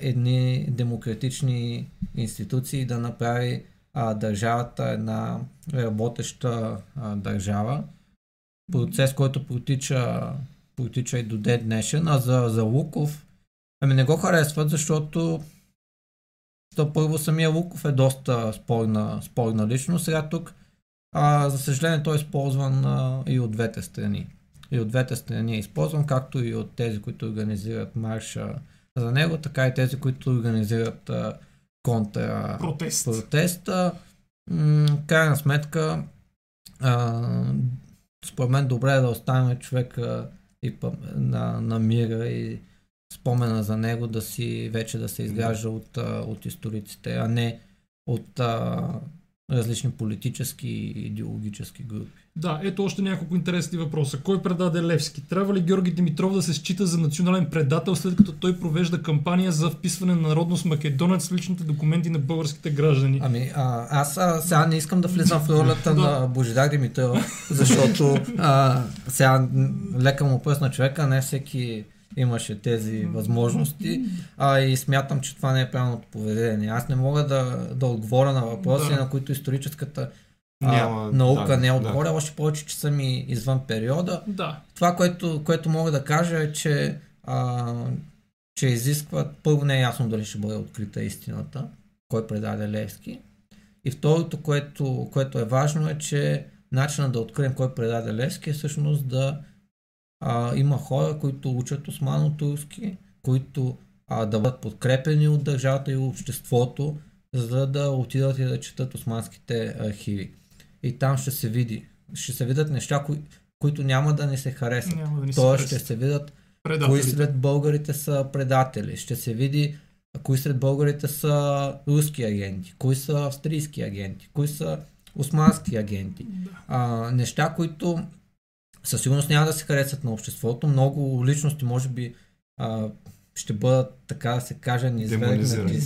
едни демократични институции и да направи държавата една работеща държава. Процес, който протича и до ден днешен. А за Луков, не го харесват, защото То първо самия Луков е доста спорна личност. Сега тук, за съжаление, той е използван и от двете страни. И от двете страни е използван, както и от тези, които организират марша за него, така и тези, които организират контрапротеста. Крайна сметка, според мен добре е да оставим човека и на мира и спомена за него да си вече да се изгражда от историците, а не от различни политически и идеологически групи. Да, ето още няколко интересни въпроса. Кой предаде Левски? Трябва ли Георги Димитров да се счита за национален предател, след като той провежда кампания за вписване на народност македонец в личните документи на българските граждани? Ами, аз сега не искам да влизам в ролята на Божидар Димитров, защото сега лека му пръст на човека, не всеки имаше тези възможности, и смятам, че това не е правилното поведение. Аз не мога да отговоря на въпроси, на които историческата наука не е отговоря, още повече, че съм и извън периода. Да. Това, което мога да кажа е, че, изискват, първо не е ясно дали ще бъде открита истината, кой предаде Левски. И второто, което е важно е, че начинът да открием кой предаде Левски е всъщност да има хора, които учат османо-турски, които да бъдат подкрепени от държавата и обществото, за да отидат и да четат османските архиви. И там ще се видят неща, които няма да ни се харесат. Тоест ще се видят кои сред българите са предатели, ще се види кои сред българите са руски агенти, кои са австрийски агенти, кои са османски агенти. Неща, които със сигурност няма да се харесат на обществото. Много личности, може би, ще бъдат, така да се каже, низвергнати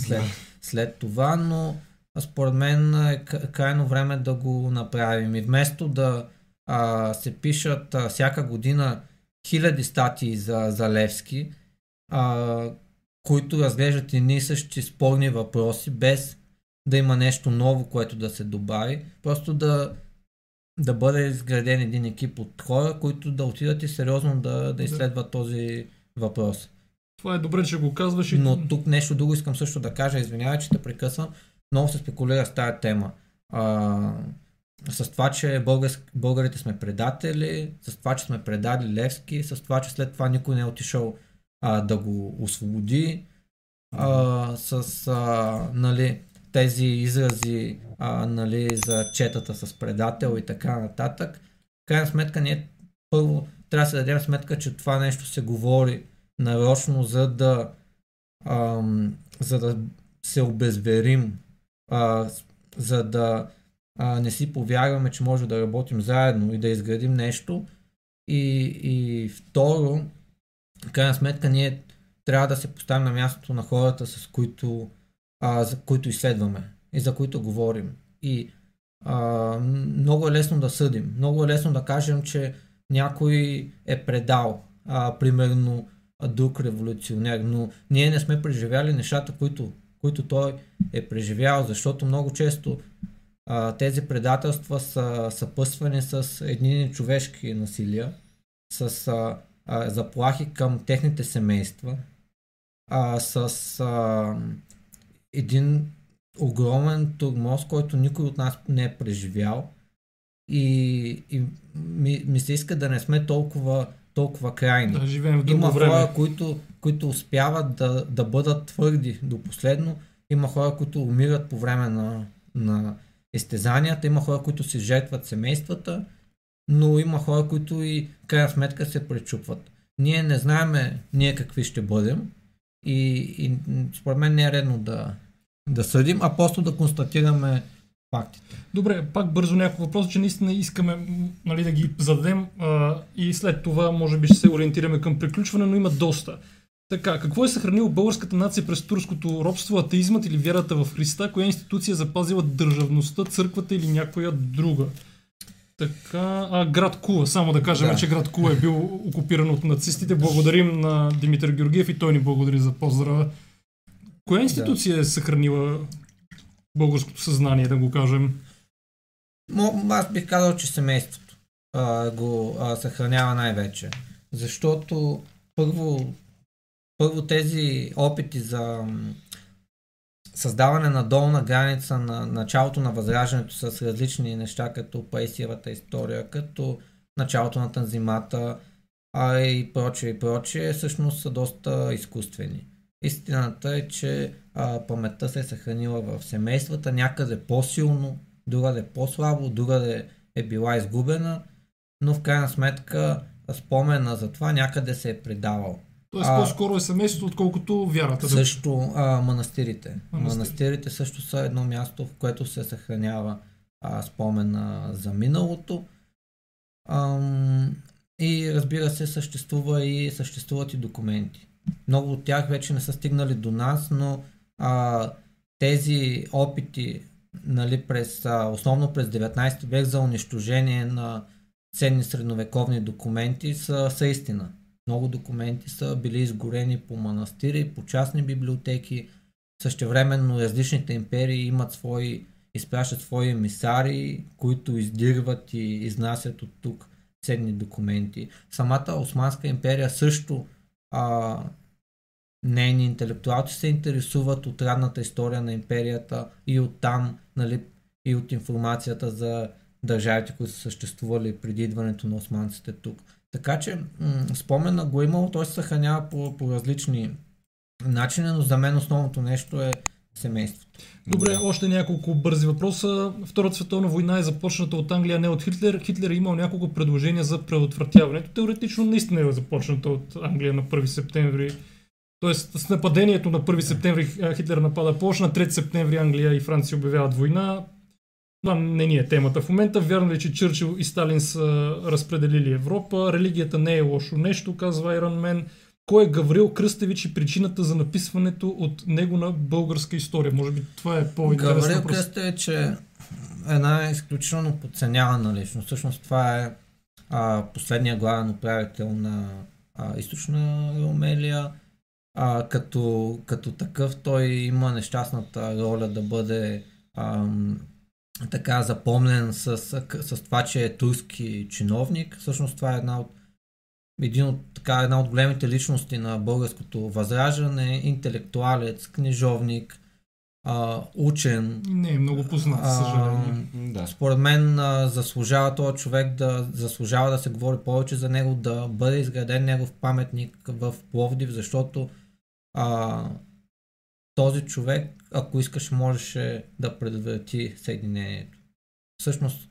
след това, но според мен е крайно време да го направим. И вместо да се пишат всяка година хиляди статии за Левски, които разглеждат едни и същи спорни въпроси, без да има нещо ново, което да се добави, просто да бъде изграден един екип от хора, които да отидат и сериозно да изследват този въпрос. Това е добре, че го казваш. Но тук нещо друго искам също да кажа, извинявай, че те прекъсвам, много се спекулира с тая тема. С това, че българите сме предатели, с това, че сме предали Левски, с това, че след това никой не е отишъл да го освободи, тези изрази за четата с предател и така нататък. В крайна сметка ние първо трябва да се дадем сметка, че това нещо се говори нарочно, за да се обезверим, за да не си повярваме, че може да работим заедно и да изградим нещо. И второ, в крайна сметка ние трябва да се поставим на мястото на хората, с които за които изследваме и за които говорим. И много е лесно да съдим. Много е лесно да кажем, че някой е предал, примерно друг революционер, но ние не сме преживяли нещата, които той е преживял, защото много често тези предателства са съпъсвани с едни човешки насилия, с заплахи към техните семейства, един огромен турмоз, който никой от нас не е преживял, и ми се иска да не сме толкова крайни. Да, живеем в друго време. Има хора, които успяват да бъдат твърди до последно. Има хора, които умират по време на изтезанията. Има хора, които се жертват семействата, но има хора, които и в крайна сметка се пречупват. Ние не знаем какви ще бъдем. И според мен не е редно да съдим, а просто да констатираме фактите. Добре, пак бързо няколко въпроса, че наистина искаме да ги зададем, и след това може би ще се ориентираме към приключване, но има доста. Така, какво е съхранило българската нация през турското робство, атеизмът или вярата в Христа? Коя институция е запазила държавността, църквата или някоя друга? Така, град Кула, само да кажем, че град Кула е бил окупиран от нацистите. Благодарим на Димитър Георгиев и той ни благодари за поздрава. Коя институция е съхранила българското съзнание, да го кажем? Аз бих казал, че семейството го съхранява най-вече. Защото първо тези опити за създаване на долна граница на началото на възраждането с различни неща, като паисиевата история, като началото на танзимата, а и прочее и прочее, всъщност са доста изкуствени. Истината е, че паметта се е съхранила в семействата, някъде по-силно, другаде по-слабо, другаде е била изгубена, но в крайна сметка спомена за това някъде се е предавал. Тоест по-скоро е семейството, отколкото вярата. Също манастирите. Манастирите също са едно място, в което се съхранява спомена за миналото. И разбира се, съществуват и документи. Много от тях вече не са стигнали до нас, но тези опити, нали, основно през 19 век за унищожение на ценни средновековни документи са истина. Много документи са били изгорени по манастири, по частни библиотеки. Същевременно различните империи изпращат свои емисари, които издирват и изнасят от тук ценни документи. Самата Османска империя също, нейни интелектуалци се интересуват от ранната история на империята и от там, нали, и от информацията за държавите, които са съществували преди идването на османците тук. Така че спомена го имало, той се съхранява по различни начини, но за мен основното нещо е семейството. Добре, още няколко бързи въпроса. Втората световна война е започната от Англия, не от Хитлер. Хитлер е имал няколко предложения за предотвратяването. Теоретично наистина е започната от Англия на 1 септември. Тоест с нападението на 1 септември Хитлер напада Полша, на 3 септември Англия и Франция обявяват война. Това не ни е темата в момента. Вярно ли, че Чърчил и Сталин са разпределили Европа? Религията не е лошо нещо, казва Iron Man. Кой е Гаврил Кръстевич и причината за написването от него на българска история? Може би това е по-интересно. Гаврил Кръстевич е една изключително подценявана личност. Всъщност това е последния главен управител на Източна Румелия. Като такъв той има нещастната роля да бъде така запомнен с това, че е турски чиновник. Всъщност това е една от големите личности на българското възраждане, интелектуалец, книжовник, учен. Не е много познат, съжаление. Да. Според мен заслужава този човек да се говори повече за него, да бъде изграден негов паметник в Пловдив, защото този човек, ако искаш, можеше да предотврати съединението. Всъщност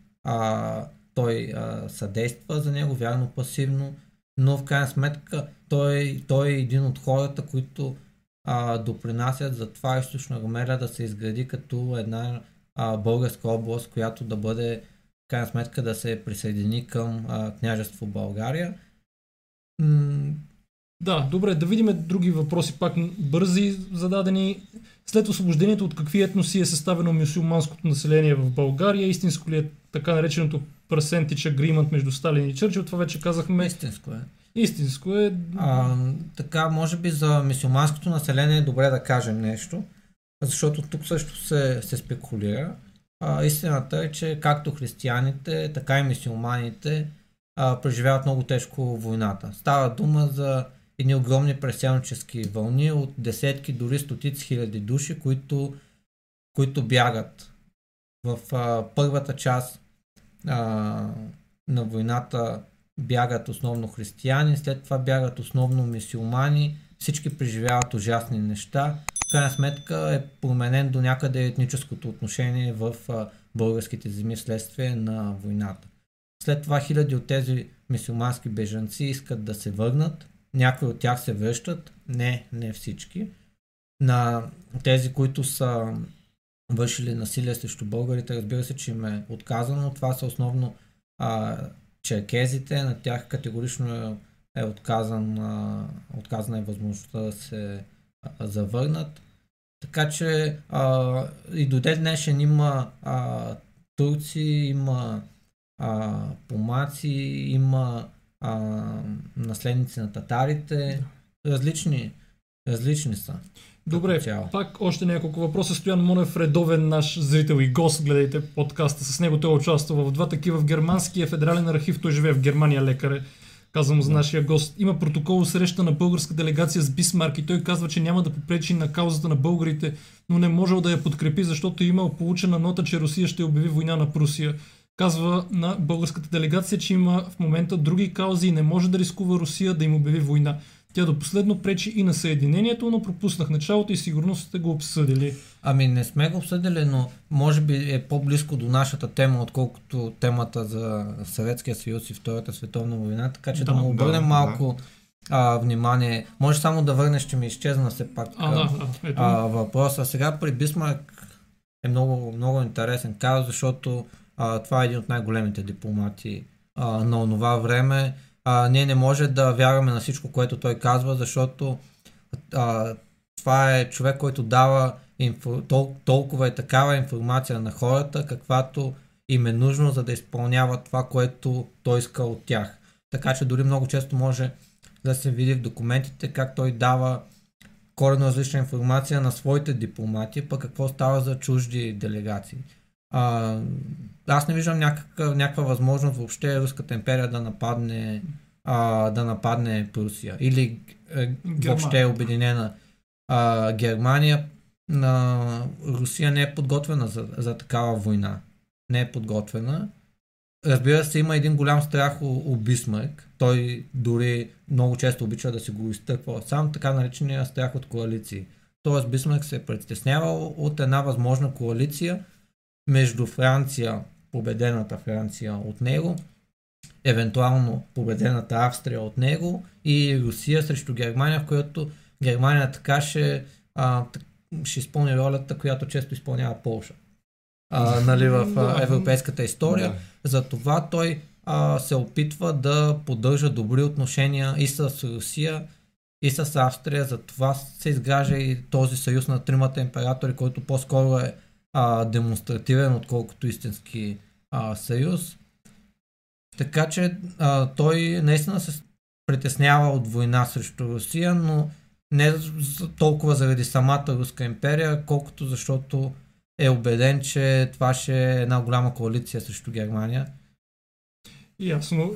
той съдейства за него, вярно пасивно, но в крайна сметка той е един от хората, които допринасят за това Източна Румелия да се изгради като една българска област, която да бъде, в крайна сметка, да се присъедини към княжество България. Да, добре, да видим други въпроси, пак бързи зададени. След освобождението от какви етноси е съставено мюсюлманското население в България? Истинско ли е така нареченото percentage agreement между Сталин и Чърчил? Това вече казахме. Истинско е. Истинско е. Така, може би за мюсюлманското население е добре да кажем нещо, защото тук също се спекулира. Истината е, че както християните, така и мюсюлманите преживяват много тежко войната. Става дума за едни огромни преселнически вълни от десетки, дори стотици хиляди души, които бягат. В първата част на войната бягат основно християни, след това бягат основно мюсюлмани, всички преживяват ужасни неща. В крайна сметка е променен до някъде етническото отношение в българските земи вследствие на войната. След това хиляди от тези мюсюлмански бежанци искат да се върнат. Някои от тях се връщат, не всички. На тези, които са вършили насилие срещу българите, разбира се, че им е отказано. Това са основно черкезите, на тях категорично е отказана е възможността да се завърнат. Така че и до ден днешен има турци, има помаци, има наследници на татарите, различни са. Добре, пак още няколко въпроса. Стоян Монев, редовен наш зрител и гост, гледайте подкаста с него, той участва в два такива, в германския федерален архив, той живее в Германия, лекар е. казвам за нашия гост. Има протокол среща на българска делегация с Бисмарк и той казва, че няма да попречи на каузата на българите, но не можел да я подкрепи, защото имал получена нота, че Русия ще обяви война на Прусия. Казва на българската делегация, че има в момента други каузи и не може да рискува Русия да им обяви война. Тя до последно пречи и на съединението, но пропуснах началото и сигурно сте го обсъдили. Ами не сме го обсъдили, но може би е по-близко до нашата тема, отколкото темата за Съветския съюз и Втората световна война, така че да му обърнем малко внимание. Може само да върнеш, че ми изчезна все пак въпроса. Сега при Бисмарк е много, много интересен казус, защото това е един от най-големите дипломати на онова време. Ние не може да вярваме на всичко, което той казва, защото това е човек, който дава толкова и такава информация на хората, каквато им е нужно, за да изпълняват това, което той иска от тях. Така че дори много често може да се види в документите как той дава коренно различна информация на своите дипломати, пък какво става за чужди делегации. Аз не виждам някаква възможност въобще Руската империя да нападне, Прусия или въобще обединена Германия. Русия не е подготвена за такава война. Не е подготвена. Разбира се, има един голям страх у Бисмарк. Той дори много често обича да си го изтърква сам, така наречения страх от коалиции. Тоест Бисмарк се е притеснявал от една възможна коалиция между Франция, победената Франция от него, евентуално победената Австрия от него и Русия срещу Германия, в която Германия така ще изпълни ролята, която често изпълнява Полша в европейската история. Затова той се опитва да поддържа добри отношения и с Русия, и с Австрия. Затова се изгражда и този съюз на тримата императори, който по-скоро е демонстративен, отколкото истински съюз. Така че той наистина се притеснява от война срещу Русия, но не толкова заради самата Руска империя, колкото защото е убеден, че това ще е една голяма коалиция срещу Германия. Ясно.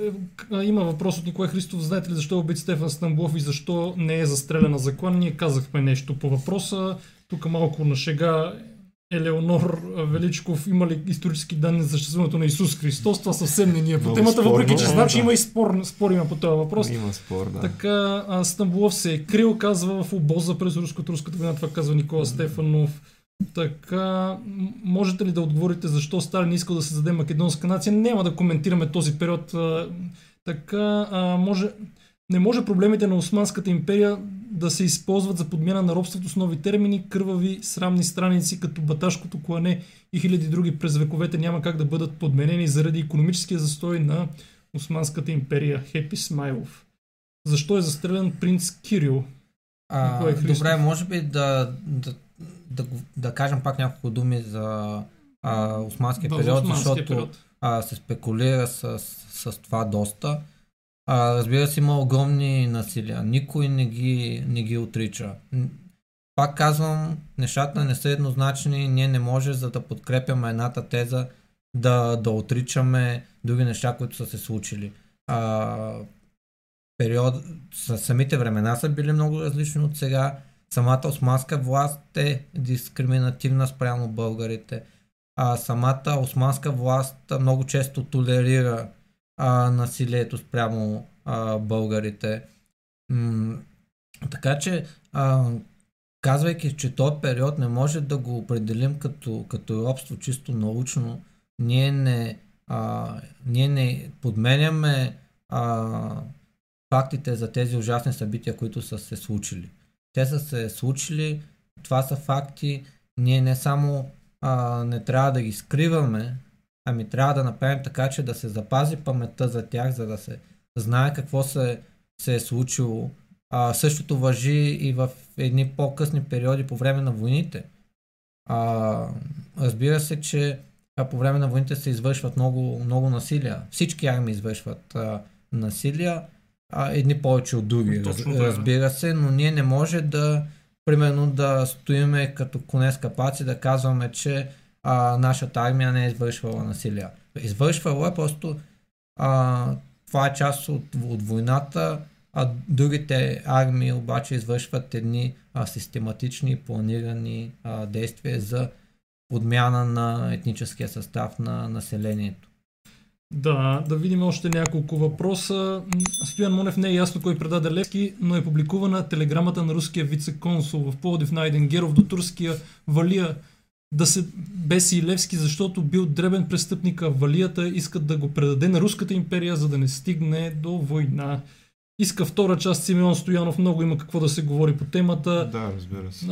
Има въпрос от Николай Христов. Знаете ли защо е убит Стефан Стамболов и защо не е застрелян на заклан? Ние казахме нещо по въпроса. Тук малко на шега Елеонор Величков, има ли исторически данни за съществуването на Исус Христос? Това съвсем не ни е по темата, въпреки че знам, че има и спор има по този въпрос. Има спор, да. Така, Стамболов се е крил, казва, в обоза през Руско-турската война, това казва Никола Стефанов. Така, можете ли да отговорите защо Сталин искал да се създаде македонска нация? Няма да коментираме този период. Така, не може проблемите на Османската империя да се използват за подмяна на робството с нови термини, кървави, срамни страници, като баташкото клане и хиляди други през вековете няма как да бъдат подменени заради икономическия застой на Османската империя. Хепи Смайлов. Защо е застрелян принц Кирил? Добре, може би да кажем пак няколко думи за Османския период, защото се спекулира с това доста. Разбира се, има огромни насилия. Никой не ги отрича. Пак казвам, нещата не са еднозначни. Ние не може, за да подкрепяме едната теза, да отричаме други неща, които са се случили. Самите времена са били много различни от сега. Самата османска власт е дискриминативна спрямо българите. Самата османска власт много често толерира насилието спрямо българите. Така че, казвайки, че този период не може да го определим като робство чисто научно, ние не подменяме фактите за тези ужасни събития, които са се случили. Те са се случили, това са факти, ние не само не трябва да ги скриваме, ами трябва да направим така, че да се запази паметта за тях, за да се знае какво се е случило. Същото важи и в едни по-късни периоди по време на войните. Разбира се, че по време на войните се извършват много, много насилия. Всички армии извършват насилия, едни повече от други. Разбира се, но ние не може да, примерно, да стоиме като коне с капаци, да казваме, че нашата армия не е извършвала насилие. Извършвала е, просто Това е част от войната, а другите армии обаче извършват едни систематични, планирани действия за подмяна на етническия състав на населението. Да, да видим още няколко въпроса. Стоян Монев, не е ясно кой предаде Левски, но е публикувана телеграмата на руския вице-консул в Пловдив Найден Геров до турския Валия да се беси Левски, защото бил дребен престъпник, а Валията искат да го предаде на Руската империя, за да не стигне до война. Иска втора част Симеон Стоянов, много има какво да се говори по темата. Да, разбира се.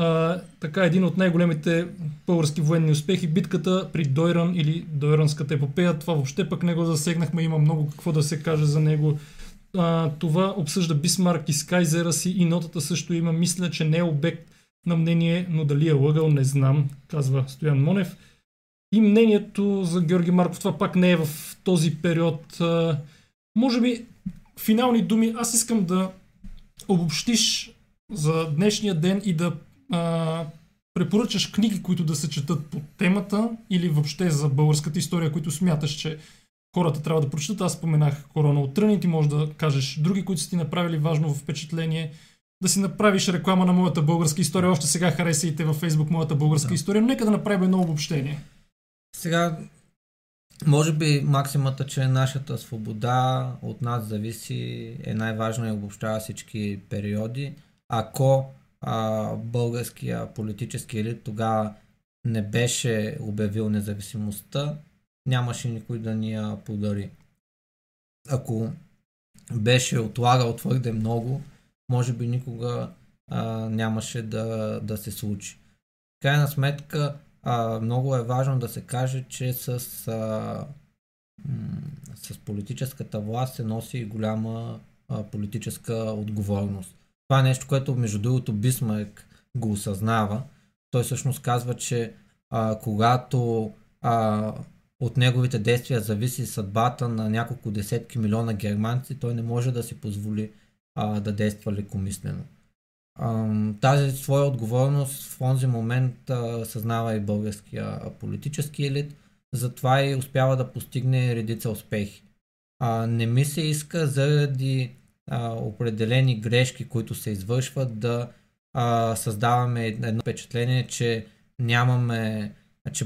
Така, един от най-големите български военни успехи, битката при Дойран или Дойранската епопея, това въобще пък не го засегнахме, има много какво да се каже за него. Това обсъжда Бисмарк и с Кайзера си и нотата също има. Мисля, че не е обект на мнение, но дали е лъгал, не знам, казва Стоян Монев. И мнението за Георги Марков, това пак не е в този период. Може би финални думи, аз искам да обобщиш за днешния ден и да препоръчаш книги, които да се четат по темата или въобще за българската история, които смяташ, че хората трябва да прочитат. Аз споменах Корона от Трън, ти може да кажеш други, които са ти направили важно впечатление. Да си направиш реклама на Моята българска история. Още сега харесайте във Фейсбук Моята българска история, но нека да направим едно обобщение. Сега, може би максимата, че нашата свобода от нас зависи, е най-важна и обобщава всички периоди. Ако българския политически елит тогава не беше обявил независимостта, нямаше никой да ни я подари. Ако беше отлагал твърде много, може би никога нямаше да се случи. В крайна сметка, много е важно да се каже, че с политическата власт се носи голяма политическа отговорност. Това е нещо, което между другото Бисмарк го осъзнава. Той всъщност казва, че когато от неговите действия зависи съдбата на няколко десетки милиона германци, той не може да си позволи да действа лекомислено. Тази своя отговорност в онзи момент съзнава и българския политически елит, затова и успява да постигне редица успехи. Не ми се иска заради определени грешки, които се извършват, да създаваме едно впечатление, че че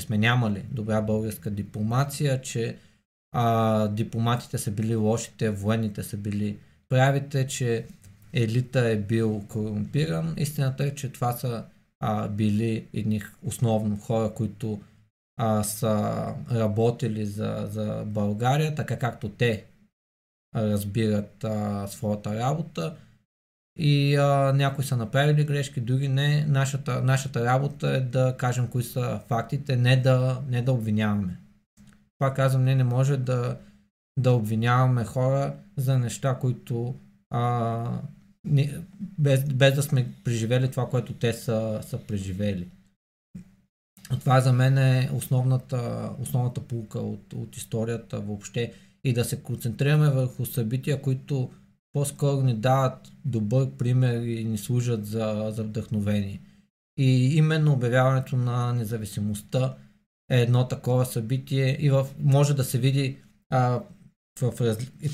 сме нямали добра българска дипломация, че дипломатите са били лошите, военните са били правите, че елита е бил корумпиран. Истината е, че това са били едни основно хора, които са работили за България, така както те разбират своята работа. И някои са направили грешки, други не. Нашата работа е да кажем кои са фактите, не да обвиняваме. Това казвам, не може да обвиняваме хора за неща, които без да сме преживели това, което те са преживели. Това за мен е основната поука от историята въобще и да се концентрираме върху събития, които по-скоро ни дават добър пример и ни служат за вдъхновение. И именно обявяването на независимостта е едно такова събитие и може да се види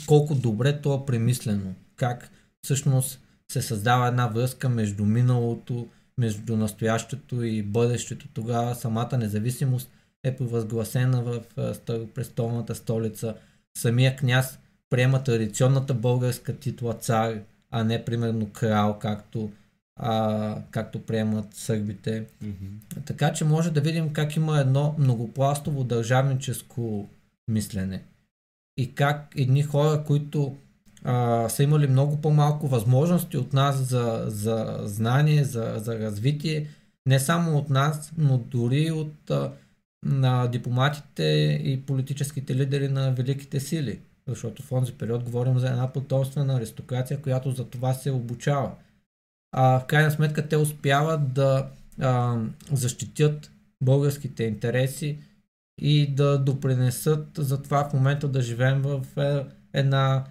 колко добре то е премислено, как всъщност се създава една връзка между миналото, между настоящето и бъдещето. Тогава самата независимост е провъзгласена в старопрестолната столица. Самия княз приема традиционната българска титла цар, а не примерно крал, както приемат сърбите. Mm-hmm. Така че може да видим как има едно многопластово държавническо мислене. И как едни хора, които са имали много по-малко възможности от нас за знание, за развитие, не само от нас, но дори от на дипломатите и политическите лидери на великите сили. Защото в онзи период говорим за една потомствена аристокрация, която за това се обучава. В крайна сметка те успяват да защитят българските интереси и да допринесат за това в момента да живеем в една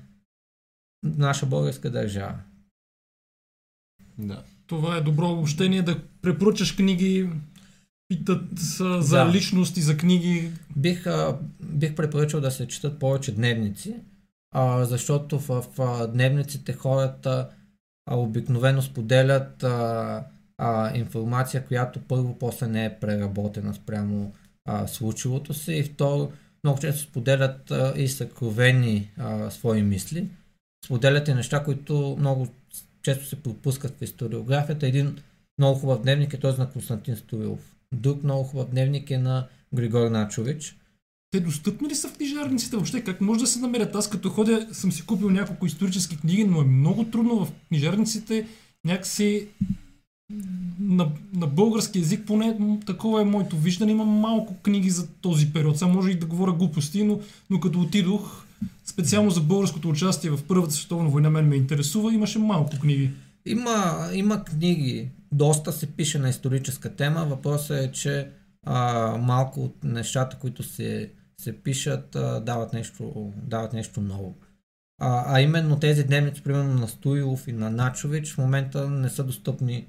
наша българска държава. Да. Това е добро обобщение. Да препоръчаш книги? питат за личности, за книги. Бих препоръчал да се четат повече дневници, защото в дневниците хората обикновено споделят информация, която първо после не е преработена спрямо случилото се, и второ, много често споделят и съкровени свои мисли. Споделят и неща, които много често се пропускат в историографията. Един много хубав дневник е този на Константин Стоилов. Друг много хубав дневник е на Григор Начович. Те достъпни ли са в книжарниците въобще? Как може да се намерят? Аз като ходя съм си купил няколко исторически книги, но е много трудно в книжарниците някакси на български език, поне такова е моето виждане. Има малко книги за този период. Сега може и да говоря глупости, но като отидох, специално за българското участие в Първата световна война, мен ме интересува, имаше малко книги. Има книги. Доста се пише на историческа тема. Въпросът е, че малко от нещата, които се пишат, дават нещо ново. А именно тези дневници, примерно на Стоилов и на Начович, в момента не са достъпни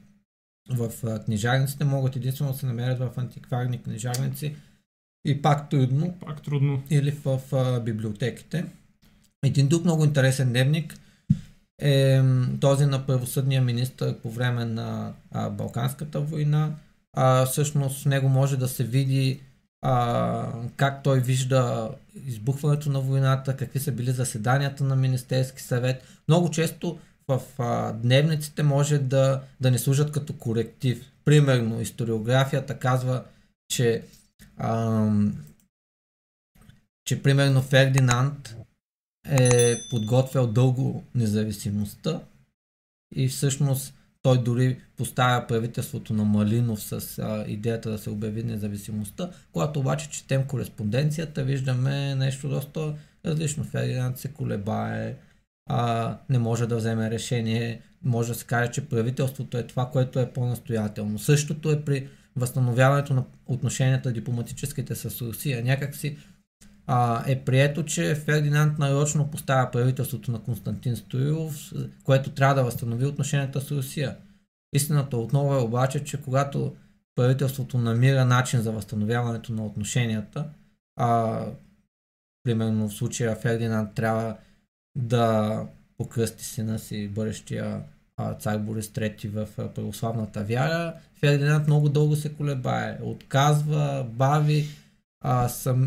в книжарниците. Могат единствено да се намерят в антикварни книжарници, и пак трудно. Или в библиотеките. Един друг много интересен дневник е този на правосъдния министър по време на Балканската война. Всъщност с него може да се види как той вижда избухването на войната, какви са били заседанията на Министерски съвет. Много често в дневниците може да не служат като коректив. Примерно историографията казва, че примерно Фердинанд е подготвял дълго независимостта и всъщност той дори поставя правителството на Малинов с идеята да се обяви независимостта. Когато обаче четем кореспонденцията, виждаме нещо доста различно. Фердинанд се колебае, не може да вземе решение, може да се каже, че правителството е това, което е по-настоятелно. Същото е при възстановяването на отношенията дипломатическите с Русия. Някак си е прието, че Фердинанд нарочно поставя правителството на Константин Стоилов, което трябва да възстанови отношенията с Русия. Истината отново е обаче, че когато правителството намира начин за възстановяването на отношенията, примерно в случая Фердинанд трябва да покръсти сина си, бъдещия цар Борис III, в православната вяра, Фердинанд много дълго се колебае, отказва, бави,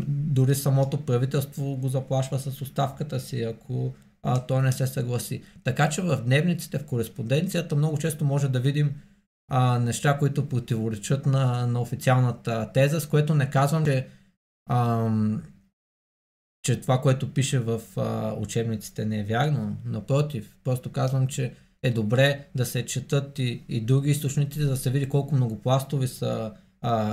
дори самото правителство го заплашва с оставката си, ако той не се съгласи. Така че в дневниците, в кореспонденцията много често може да видим неща, които противоречат на официалната теза, с което не казвам, че това, което пише в учебниците, не е вярно. Напротив, просто казвам, че е добре да се четат и други източници, за да се види колко многопластови са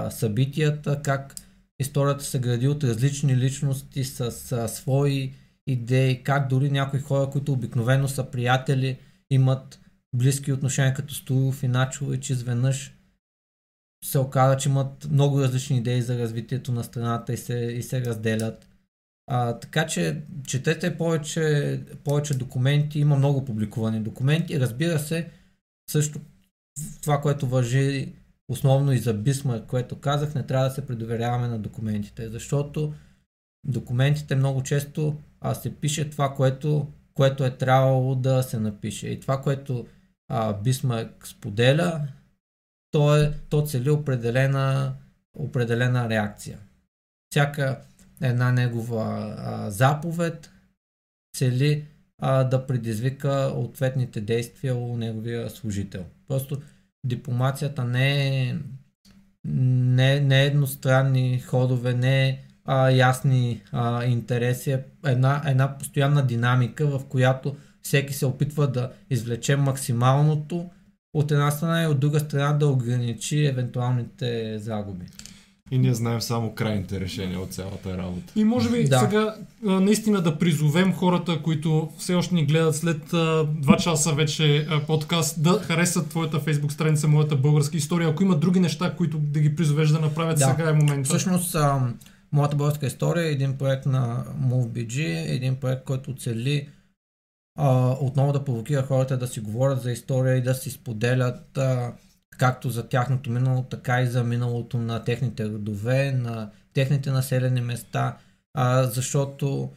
събитията, как историята се гради от различни личности с свои идеи, как дори някои хора, които обикновено са приятели, имат близки отношения като Стоилов и Начович, изведнъж се оказа, че имат много различни идеи за развитието на страната и се разделят. Така че четете повече документи, има много публикувани документи. Разбира се, също това, което важи основно и за Бисмарк, което казах, не трябва да се предоверяваме на документите, защото документите много често се пише това, което е трябвало да се напише. И това, което Бисмарк споделя, то цели определена реакция. Всяка една негова заповед цели да предизвика ответните действия у неговия служител. Просто дипломацията не е едностранни ходове, не е ясни интереси, е една постоянна динамика, в която всеки се опитва да извлече максималното от една страна и от друга страна да ограничи евентуалните загуби. И ние знаем само крайните решения от цялата работа. И може би сега наистина да призовем хората, които все още ни гледат след 2 часа вече подкаст, да харесат твоята фейсбук страница "Моята българска история". Ако има други неща, които да ги призовеш да направят, сега е момента. Всъщност "Моята българска история" е един проект на MoveBG, един проект, който цели отново да провокира хората да си говорят за история и да си споделят както за тяхното минало, така и за миналото на техните родове, на техните населени места, защото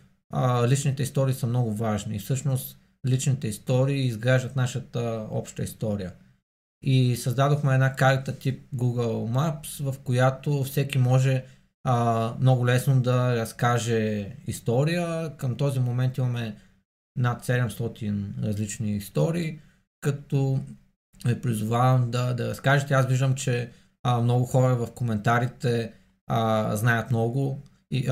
личните истории са много важни и всъщност личните истории изграждат нашата обща история. И създадохме една карта тип Google Maps, в която всеки може много лесно да разкаже история. Към този момент имаме над 700 различни истории, като ви призовавам да разкажете. Аз виждам, че много хора в коментарите знаят много и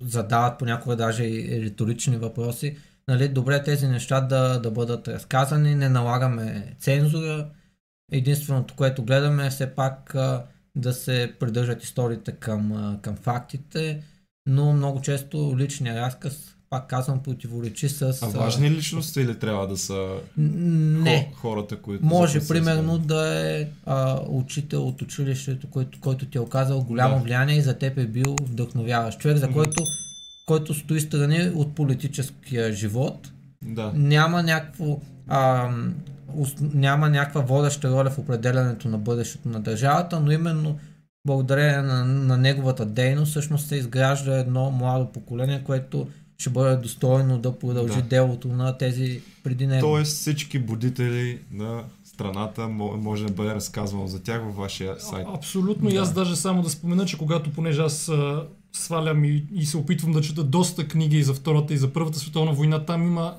задават понякога даже и риторични въпроси. Нали, добре тези неща да бъдат разказани, не налагаме цензура. Единственото, което гледаме е все пак да се придържат историите към фактите, но много често личният разказ, пак казвам, противоречи с... А важни личности или трябва да са хората, които... Може, примерно, да е учител от училището, който ти е оказал голямо влияние и за теб е бил вдъхновяващ човек, за който стои страни от политическия живот. Да. Няма някаква водеща роля в определянето на бъдещето на държавата, но именно благодарение на неговата дейност всъщност се изгражда едно младо поколение, което ще бъде достойно да продължи делото на тези преди него. Тоест всички будители на страната може да бъде разказвано за тях във вашия сайт. Абсолютно, и аз даже само да спомена, че когато, понеже аз свалям и се опитвам да чета доста книги за Втората и за Първата световна война, там има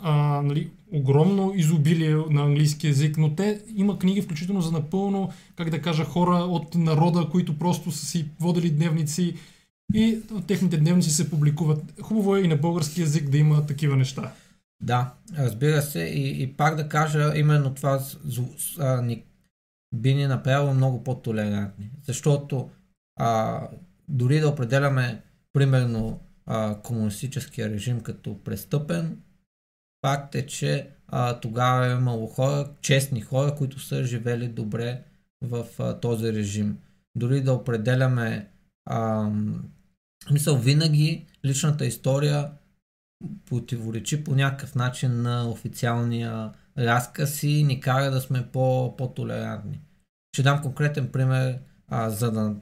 огромно изобилие на английски език, но те има книги включително за напълно, как да кажа, хора от народа, които просто са си водили дневници и техните дневници се публикуват. Хубаво е и на български език да има такива неща. Да, разбира се, и пак да кажа, именно това би ни направило много по-толерантни, защото дори да определяме, примерно, комунистическия режим като престъпен, факт е, че тогава е имало хора, честни хора, които са живели добре в този режим. Дори да определяме, мисъл, винаги личната история противоречи по някакъв начин на официалния разказ и ни кара да сме по-толерантни. Ще дам конкретен пример, за да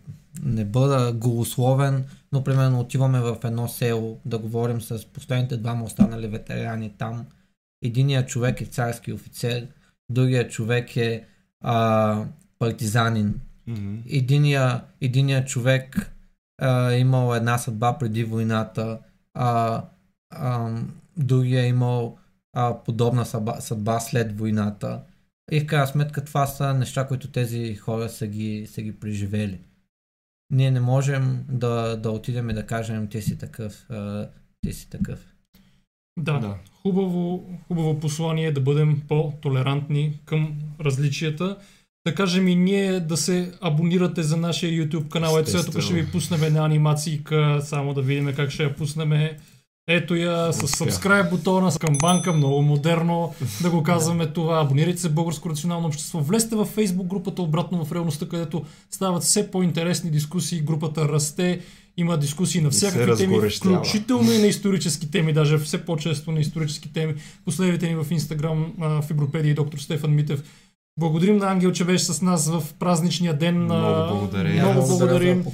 не бъда голословен, но примерно отиваме в едно село да говорим с последните двама останали ветерани там. Единият човек е царски офицер, другият човек е партизанин. Mm-hmm. Единият човек е имал една съдба преди войната, другия е имал подобна съдба след войната. И в крайна сметка това са неща, които тези хора са ги преживели. Ние не можем да отидем и да кажем, ти си такъв. Да. Хубаво послание е да бъдем по-толерантни към различията. Да кажем и ние да се абонирате за нашия YouTube канал. Ето тук ще ви пуснем една анимацийка, само да видим как ще я пуснем. Ето я с subscribe бутона, с камбанка, много модерно да го казваме това. Абонирайте се в Българско национално общество. Влезте във Facebook групата Обратно в реалността, където стават все по-интересни дискусии. Групата расте, има дискусии на всякакви теми, включително и на исторически теми, даже все по-често на исторически теми. Последвайте ни в Instagram, в Европедия и доктор Стефан Митев. Благодарим на Ангел, че беше с нас в празничния ден. Много благодарим.